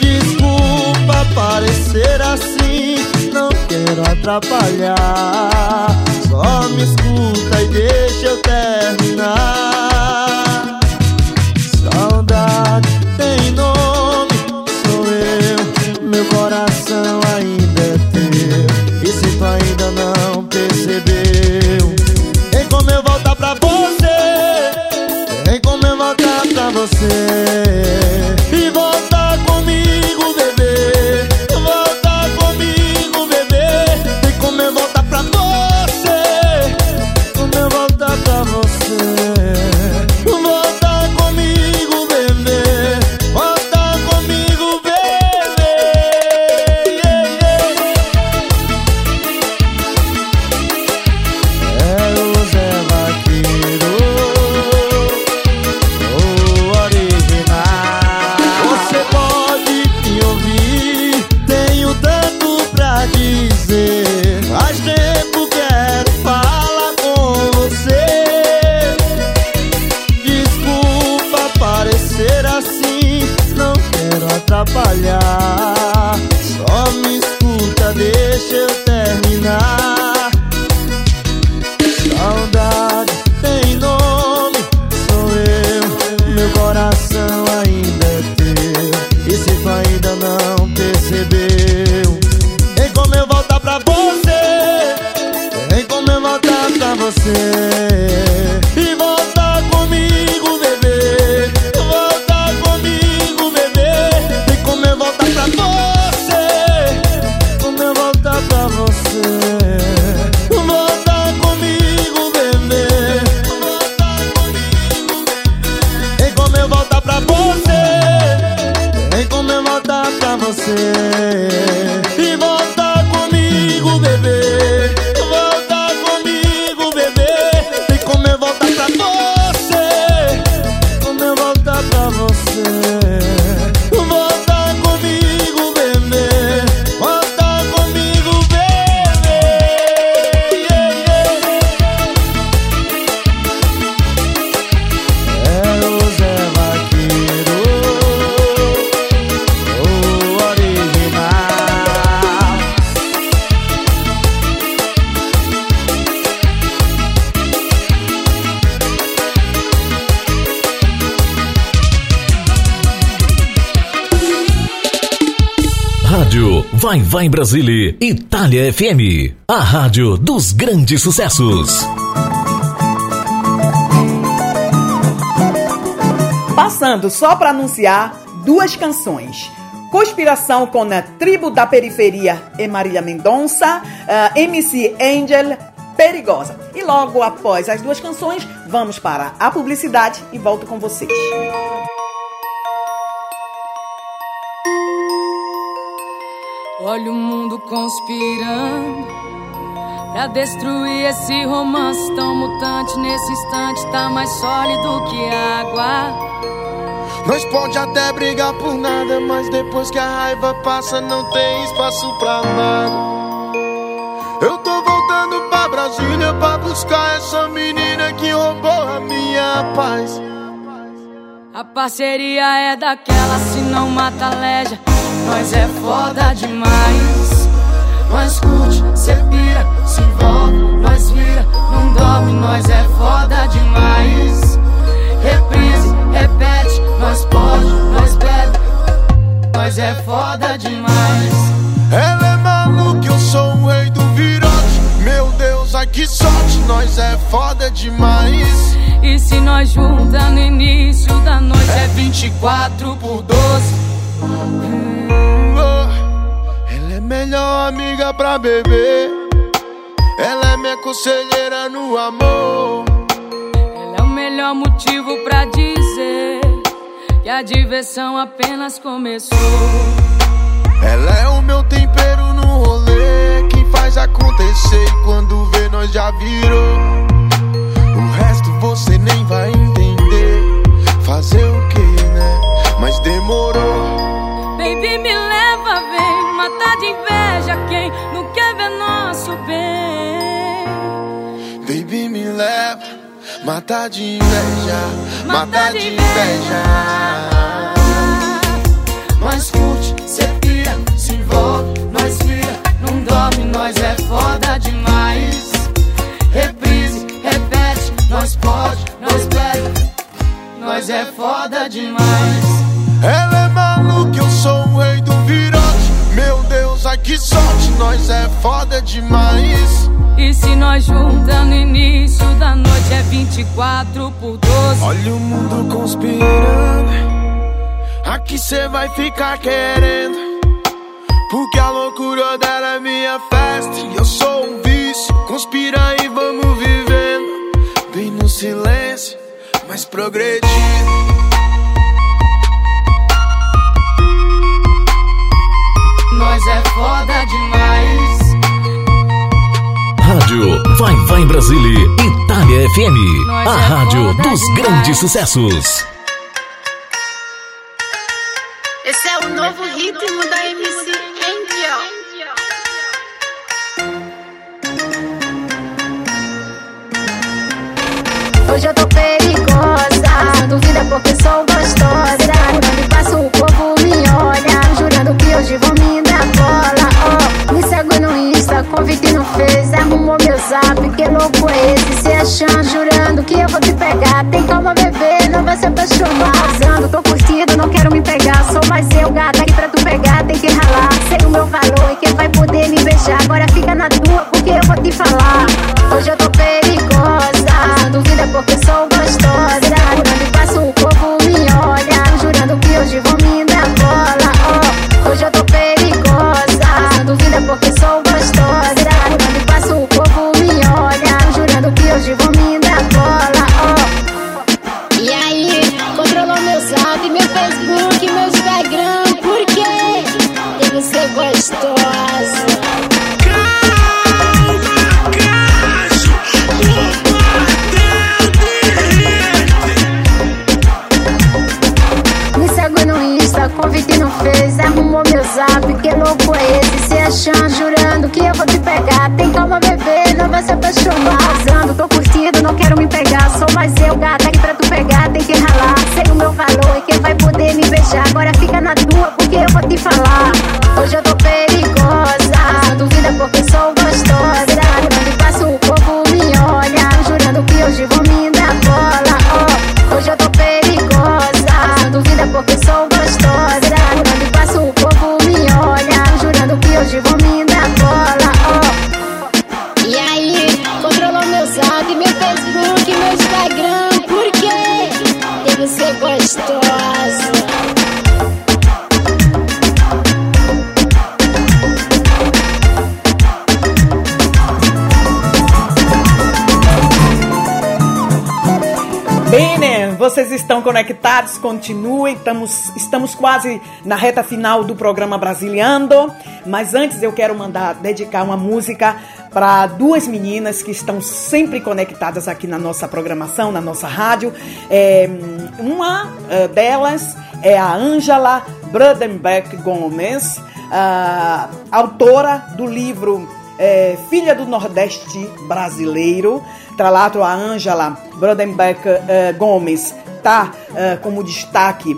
Desculpa parecer assim, não quero atrapalhar. Só me escuta e deixa eu terminar. Saudade tem nome, sou eu, meu coração ainda é teu. E se tu ainda não percebeu? E volta comigo, bebê. Volta comigo, bebê. Tem como eu voltar pra você. Como eu voltar pra você. Volta comigo, bebê. Volta comigo, bebê. É o Zé Vaqueiro, atrapalhar. Só me escuta, deixa eu terminar. Saudade tem nome, sou eu, meu coração ainda é teu. E se tu ainda não percebeu? Tem como eu voltar pra você. Tem como eu voltar pra você. E volta comigo, bebê. Volta comigo, bebê. Volta comigo, bebê. Tem como eu voltar pra você. Tem como eu voltar pra você. E volta comigo, bebê. Volta comigo, bebê. Tem como eu voltar pra você. Como eu voltar pra você. Volta comigo. rádio Vai Vai Brasile, Itália F M, a rádio dos grandes sucessos. Passando só para anunciar duas canções. Conspiração com a Tribo da Periferia e Marília Mendonça, uh, M C Angel, Perigosa. E logo após as duas canções, vamos para a publicidade e volto com vocês. Olha o mundo conspirando pra destruir esse romance tão mutante. Nesse instante tá mais sólido que água. Nós pode até brigar por nada, mas depois que a raiva passa não tem espaço pra nada. Eu tô voltando pra Brasília pra buscar essa menina que roubou a minha paz. A parceria é daquela, se não mata leja. Nós é foda demais. Nós curte, cê pira, se envolve, nós vira, não dorme. Nós é foda demais. Reprise, repete, nós pode, nós bebe, nós é foda demais. Ela é maluca, eu sou o rei do virote. Meu Deus, ai que sorte, nós é foda demais. E se nós juntar no início da noite é vinte e quatro por doze. hum, oh. Ela é melhor amiga pra beber. Ela é minha conselheira no amor. Melhor motivo pra dizer que a diversão apenas começou. Ela é o meu tempero no rolê, que faz acontecer e quando vê nós já virou. O resto você nem vai entender, fazer o que, né? Mas demorou. Baby, me leva, vem, matar de inveja quem não quer ver nosso bem. Baby, me leva, matar de inveja, matar de inveja. Nós curte, cê pira, se envolve, nós vira, não dorme, nós é foda demais. Reprise, repete, nós pode, nós bebe, nós é foda demais. Ela é maluca, eu sou o rei do virote. Meu Deus, ai que sorte, nós é foda demais. E se nós juntar no início da noite é vinte e quatro por doze. Olha o mundo conspirando, aqui cê vai ficar querendo. Porque a loucura dela é minha festa e eu sou um vício. Conspira e vamos vivendo, bem no silêncio, mas progredindo. Nós é foda demais. Rádio Vai Vai Brasile, Itália F M, nós a é rádio dos demais. Grandes sucessos. Esse é o novo ritmo da M C Angel. Hoje eu tô perigosa, duvida porque sou gostosa. Quando eu passo o corpo me olha, jurando que hoje vou me dar bola. Ó, oh, me segue no Insta, convite que não fez, arrumou meu zap, que louco é esse? Se achando, jurando que eu vou te pegar. Tem calma, bebê, não vai se apaixonar. Usando, tô curtindo, não quero me pegar. Sou mais eu, gata, que pra tu pegar tem que ralar. Sei o meu valor e quem vai poder me beijar. Agora fica na tua, porque eu vou te falar. Hoje eu tô perigosa, duvida porque sou gostosa. Quando eu passo o corpo me olha, jurando que hoje vou me dar bola. Ó, oh, hoje eu tô perigosa, duvida porque sou gostosa. Quando eu passo o corpo me olha, jurando que hoje vou me dar bola. Ó, oh. E aí, controlou meu zap, meu Facebook, meu Instagram. Por quê? Eu vou ser gostosa. vocês estão conectados, continuem, estamos, estamos quase na reta final do programa Brasiliando, mas antes eu quero mandar, dedicar uma música para duas meninas que estão sempre conectadas aqui na nossa programação, na nossa rádio. É, uma delas é a Ângela Brandenburg Gomes, a autora do livro É, Filha do Nordeste Brasileiro. Tralato a Ângela Brandenburg eh, Gomes está eh, como destaque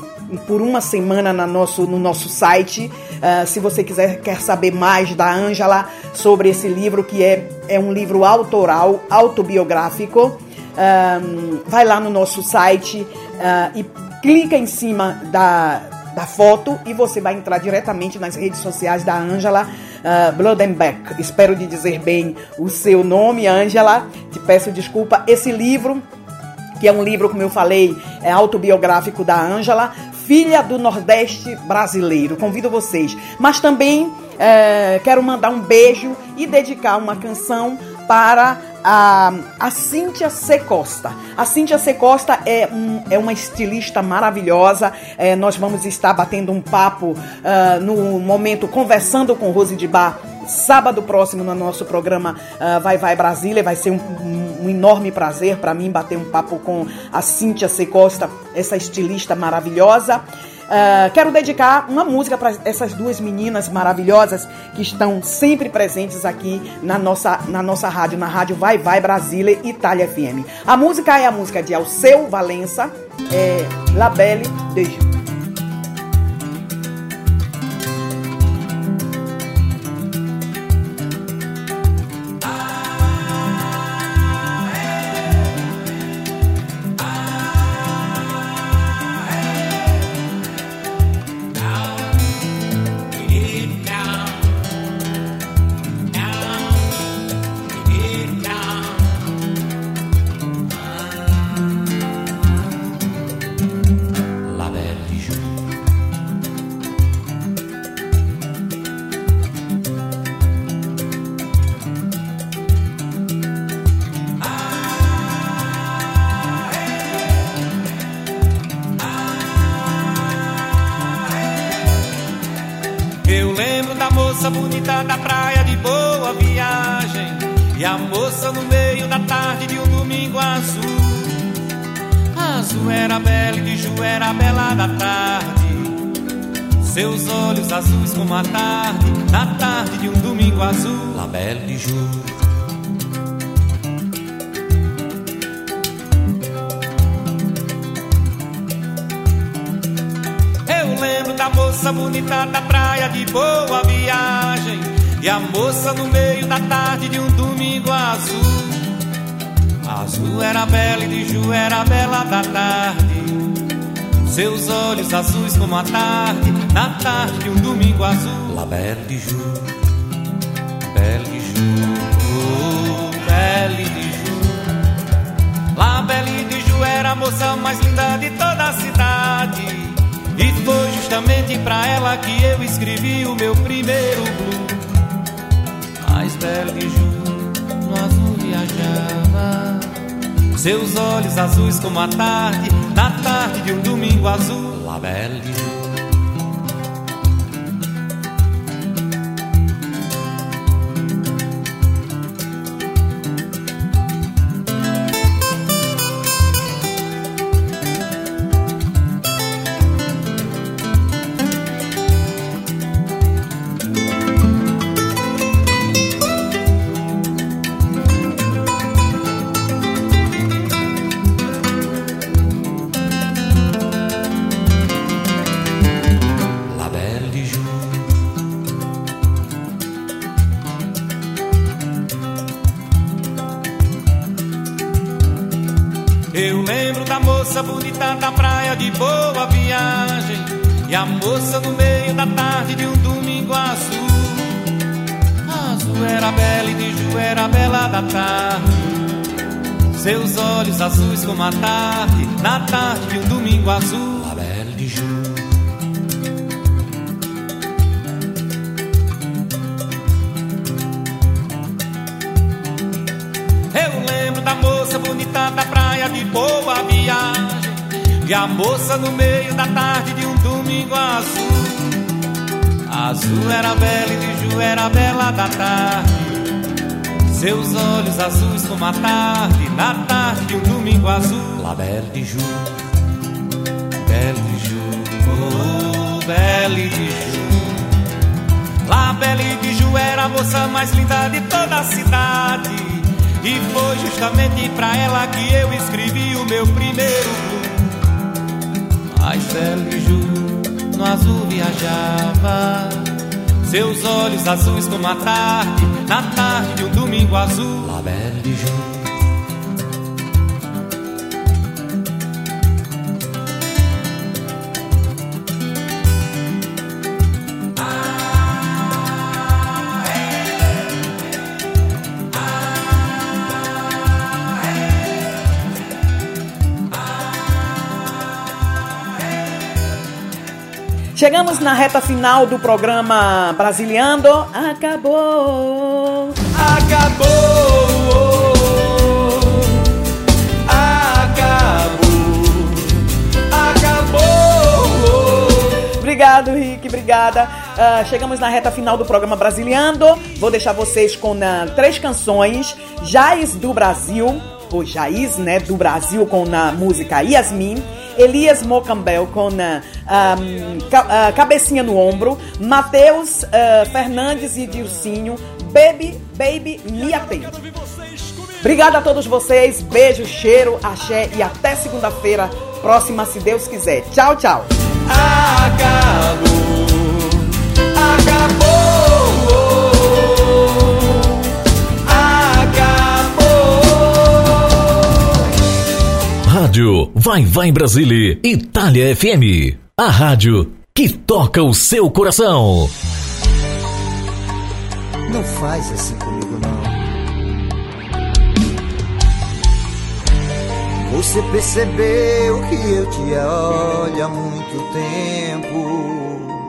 por uma semana na nosso, no nosso site. Eh, se você quiser quer saber mais da Ângela sobre esse livro, que é, é um livro autoral, autobiográfico, eh, vai lá no nosso site eh, e clica em cima da, da foto e você vai entrar diretamente nas redes sociais da Ângela Uh, Blodenbeck, espero de dizer bem o seu nome, Ângela, te peço desculpa. Esse livro, que é um livro, como eu falei, é autobiográfico da Ângela, Filha do Nordeste Brasileiro, convido vocês, mas também uh, quero mandar um beijo e dedicar uma canção para a, a Cíntia C. Costa. A Cíntia C. Costa é, um, é uma estilista maravilhosa. É, nós vamos estar batendo um papo uh, no momento, conversando com Rosi de Bar, sábado próximo no nosso programa uh, Vai Vai Brasile. Vai ser um, um, um enorme prazer para mim bater um papo com a Cíntia C. Costa, essa estilista maravilhosa. Uh, quero dedicar uma música para essas duas meninas maravilhosas que estão sempre presentes aqui na nossa, na nossa rádio, na rádio Vai Vai Brasile, Itália F M. A música é a música de Alceu Valença, é, La Belle de... azuis como a tarde, na tarde de um domingo azul. La Belle de Ju, Belle de Ju, oh, Belle de Ju. La Belle de Ju era a moça mais linda de toda a cidade, e foi justamente pra ela que eu escrevi o meu primeiro blues. Mas Belle de Ju no azul viajava, seus olhos azuis como a tarde, na tarde de um domingo azul. La Belle de Ju. Azuis como a tarde, na tarde de um domingo azul. La Belle de Ju. Eu lembro da moça bonita da praia de boa viagem, E a moça no meio da tarde de um domingo azul. Azul era bela e de Ju era bela da tarde. Seus olhos azuis como a tarde, na tarde de um domingo azul. La belle de Ju, belle de Ju, oh, belle de Ju. La belle de Ju era a moça mais linda de toda a cidade. E foi justamente pra ela que eu escrevi o meu primeiro blues. Mas Belle Ju no azul viajava, seus olhos azuis como a tarde, na tarde de um domingo azul. La Belle Ju. Chegamos na reta final do programa Brasiliando. Acabou. Acabou. Acabou. Acabou. Obrigado, Rick. Obrigada. Uh, chegamos na reta final do programa Brasiliando. Vou deixar vocês com uh, três canções. Jaiz do Brasil. Ou Jaiz, né? Do Brasil, com a música Yasmin. Elias Mocambel com um, ca, uh, Cabecinha no Ombro, Matheus uh, Fernandes e Dilcinho, Baby, Baby, me atende. Obrigada a todos vocês, beijo, cheiro, axé e até segunda-feira próxima, se Deus quiser. Tchau, tchau. Acabou, acabou. Rádio Vai Vai Brasile, Itália F M, a rádio que toca o seu coração. Não faz assim comigo não. Você percebeu que eu te olho há muito tempo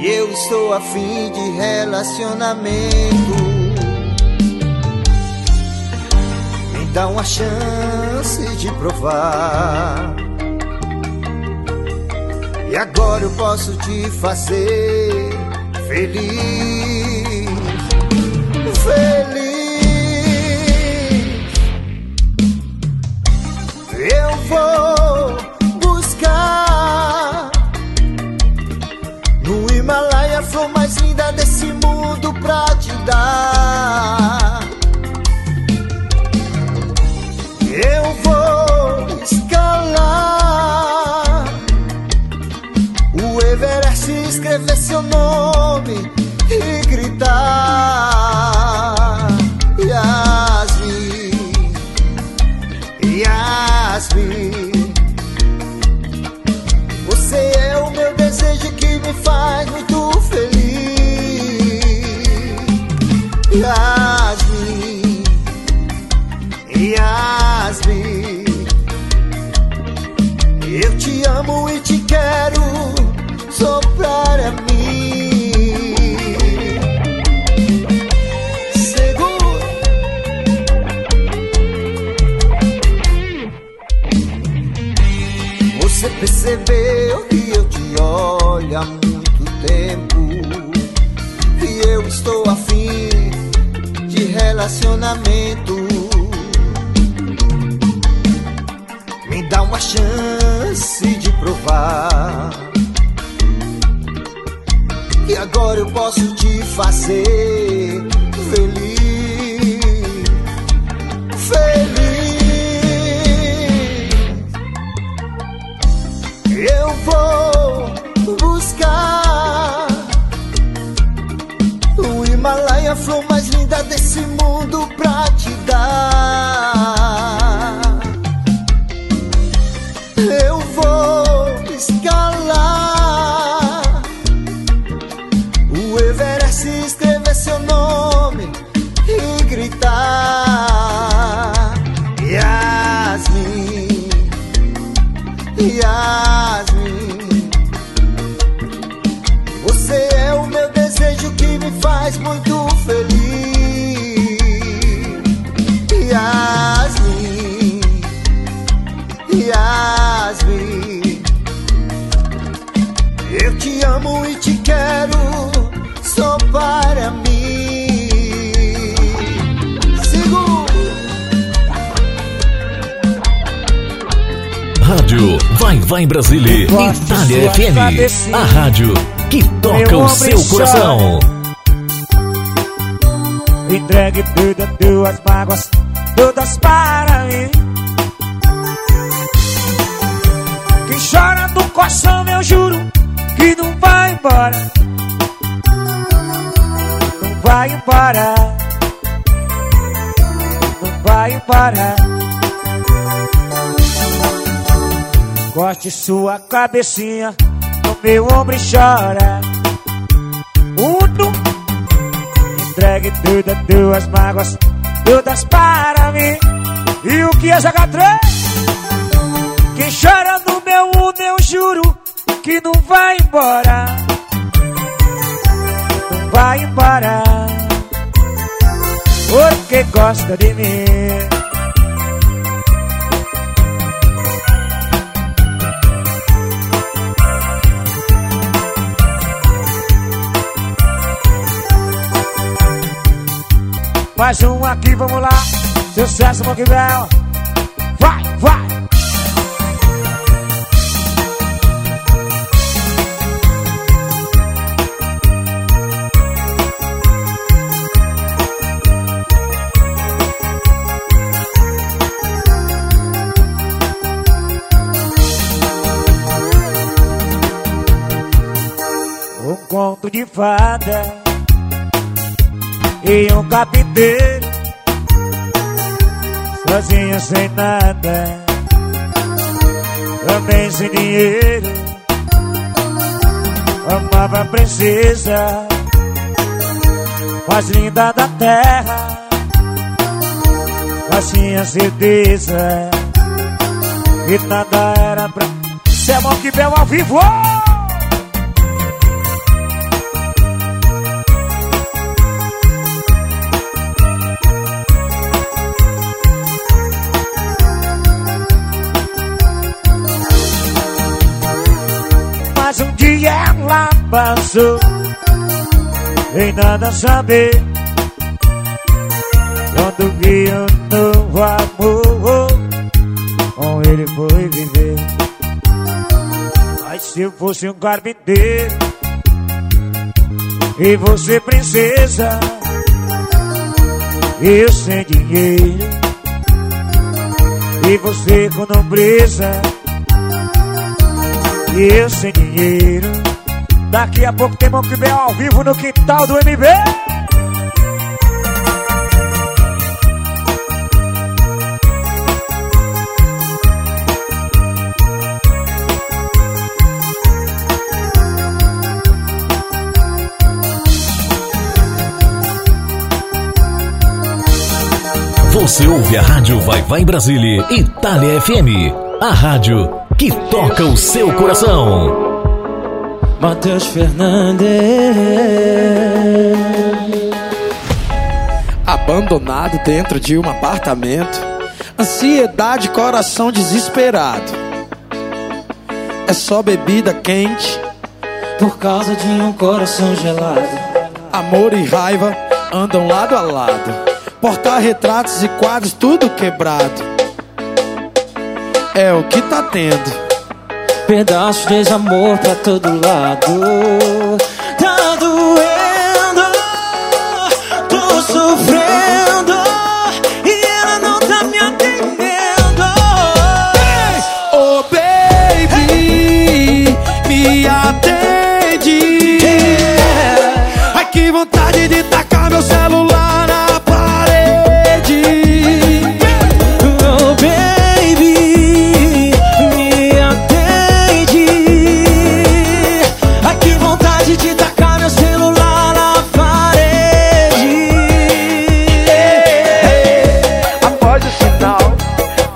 e eu estou afim de relacionamento. Dá uma chance de provar. E agora eu posso te fazer feliz. Feliz. Eu vou buscar no Himalaia a flor mais linda desse mundo pra te dar. Eu vou escalar o Everest, escrever seu nome e gritar Yasmin, Yasmin. Você é o meu desejo que me faz muito feliz. Yasmin, Yasmin. Eu te amo e te quero só para mim. Seguro. Você percebeu que eu te olho há muito tempo e eu estou afim de relacionamento. Dá uma chance de provar. E agora eu posso te fazer feliz. Feliz. Eu vou buscar o Himalaia, a flor mais linda desse mundo pra te dar. Eu vou escalar o Everest, escrever seu nome e gritar Yasmin, Yasmin. Você é o meu desejo que me faz muito feliz. Yasmin, Yasmin. Eu te amo e te quero só para mim. Seguro. Rádio Vai Vai Brasile, Itália F M, cabecinha, a rádio que toca o seu coração. Entregue tudo, tuas mágoas, todas para mim. Quem chora do coração, eu juro que não vai embora, não vai embora, não vai embora. Corte sua cabecinha, no meu ombro e chora. Uh, Entregue todas as tuas mágoas, todas para mim. E o que é jogar três? Quem chora no meu mundo, eu juro que não vai embora, não vai embora, porque gosta de mim. Mais um aqui, vamos lá, sucesso, Monkey Bell. Vai, vai. Conto de fada e um capiteiro, sozinho sem nada, também sem dinheiro. Amava a princesa mais linda da terra, mas tinha certeza que nada era pra... Cê é bom que belo ao vivo! Mas um dia ela passou sem nada saber, quando viu um novo amor, com ele foi viver. Mas se eu fosse um carpinteiro e você princesa, eu sem dinheiro e você com nobreza, eu sem dinheiro. Daqui a pouco tem Monkey Bell ao vivo no quintal do M B. Você ouve a rádio Vai Vai Brasile, Itália F M, a rádio que toca o seu coração. Matheus Fernandes, abandonado dentro de um apartamento, ansiedade, coração desesperado, é só bebida quente por causa de um coração gelado. Amor e raiva andam lado a lado, porta-retratos e quadros tudo quebrado, é o que tá tendo. Pedaços de amor pra todo lado. Tá doendo, tô sofrendo, e ela não tá me atendendo. Oh baby, me atende. Ai que vontade de tacar meu celular na parede. Oh baby,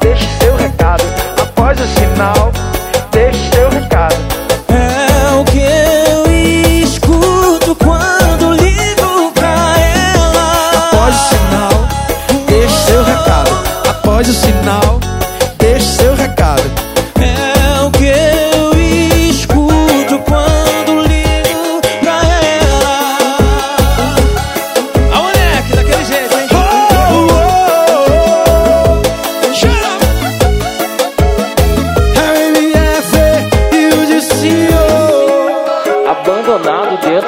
deixe seu recado. É o que eu escuto quando ligo pra ela. Após o sinal, deixe seu recado. Após o sinal, deixe seu recado. É o que eu escuto quando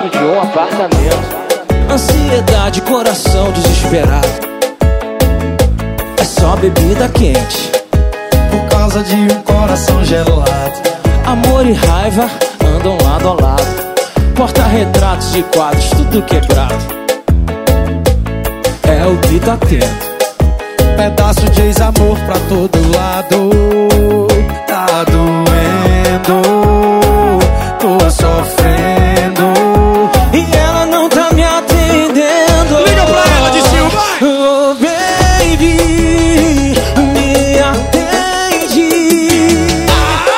dentro de um apartamento. Ansiedade, coração desesperado, é só bebida quente por causa de um coração gelado. Amor e raiva andam lado a lado, porta-retratos e quadros, tudo quebrado. É o que tá tendo. Pedaço de ex-amor pra todo lado. Tá doendo, tô sofrendo e ela não tá me atendendo. Liga pra ela, disse o vai. Oh baby, me atende.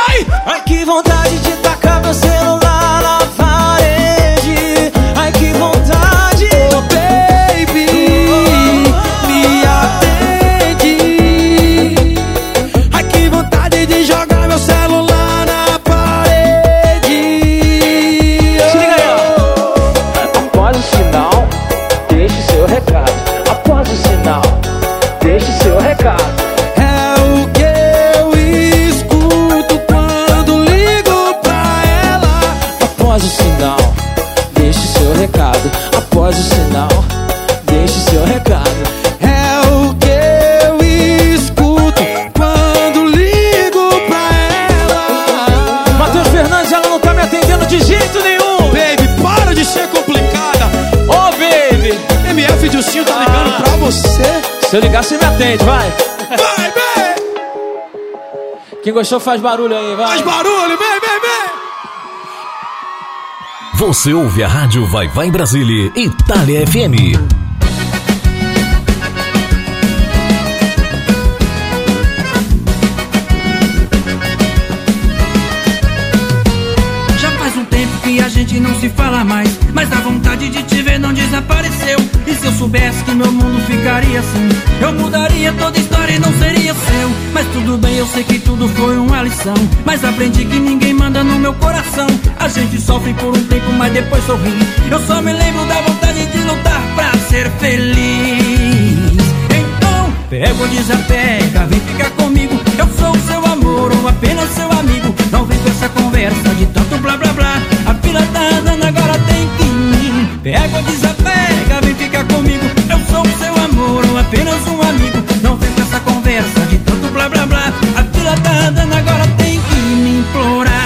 Ai, ai, que vontade de tacar meu celular na parede. Ai, que vontade. Oh baby, oh, me atende. Ai, que vontade de jogar meu celular na parede. Se liga aí. Após o sinal, deixe seu recado. Após o sinal, deixe seu recado. Após o sinal, deixe seu recado. Após o sinal, deixe seu recado. É o que eu escuto quando ligo pra ela. Matheus Fernandes, ela não tá me atendendo de jeito nenhum. Baby, para de ser complicada. Ô, oh, baby, M F de Ucinho tá ligando ah. pra você. Se eu ligar, você me atende, vai. Vai, baby. Quem gostou faz barulho aí, vai. Faz barulho, baby, baby. Você ouve a rádio Vai Vai Brasile, Itália F M. Já faz um tempo que a gente não se fala mais, mas a vontade de te ver não desapareceu. E se eu soubesse que meu mundo ficaria assim, eu mudaria toda a história e não seria seu. Mas tudo bem, eu sei que tudo foi uma lição, mas aprendi que ninguém manda no meu coração. A gente sofre por um tempo, mas depois sorri. Eu só me lembro da vontade de lutar pra ser feliz. Então, pega ou desapega, vem ficar comigo. Eu sou seu amor ou apenas seu amigo. Não vem com essa conversa de tanto blá blá blá. A fila tá andando, agora tem que ir. Pega ou desapega, vem ficar comigo. Eu sou seu amor ou apenas um amigo. Não vem com essa conversa de tanto blá blá blá. A fila tá andando, agora tem que me implorar.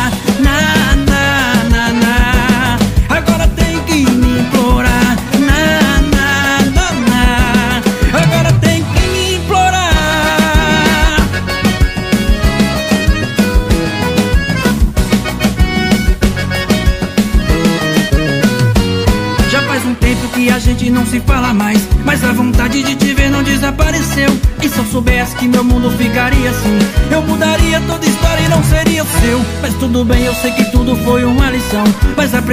Não se fala mais, mas a vontade de te ver não desapareceu. E se eu soubesse que meu mundo ficaria assim, eu mudaria toda a história e não seria seu. Mas tudo bem, eu sei que tudo foi uma lição, mas aprendi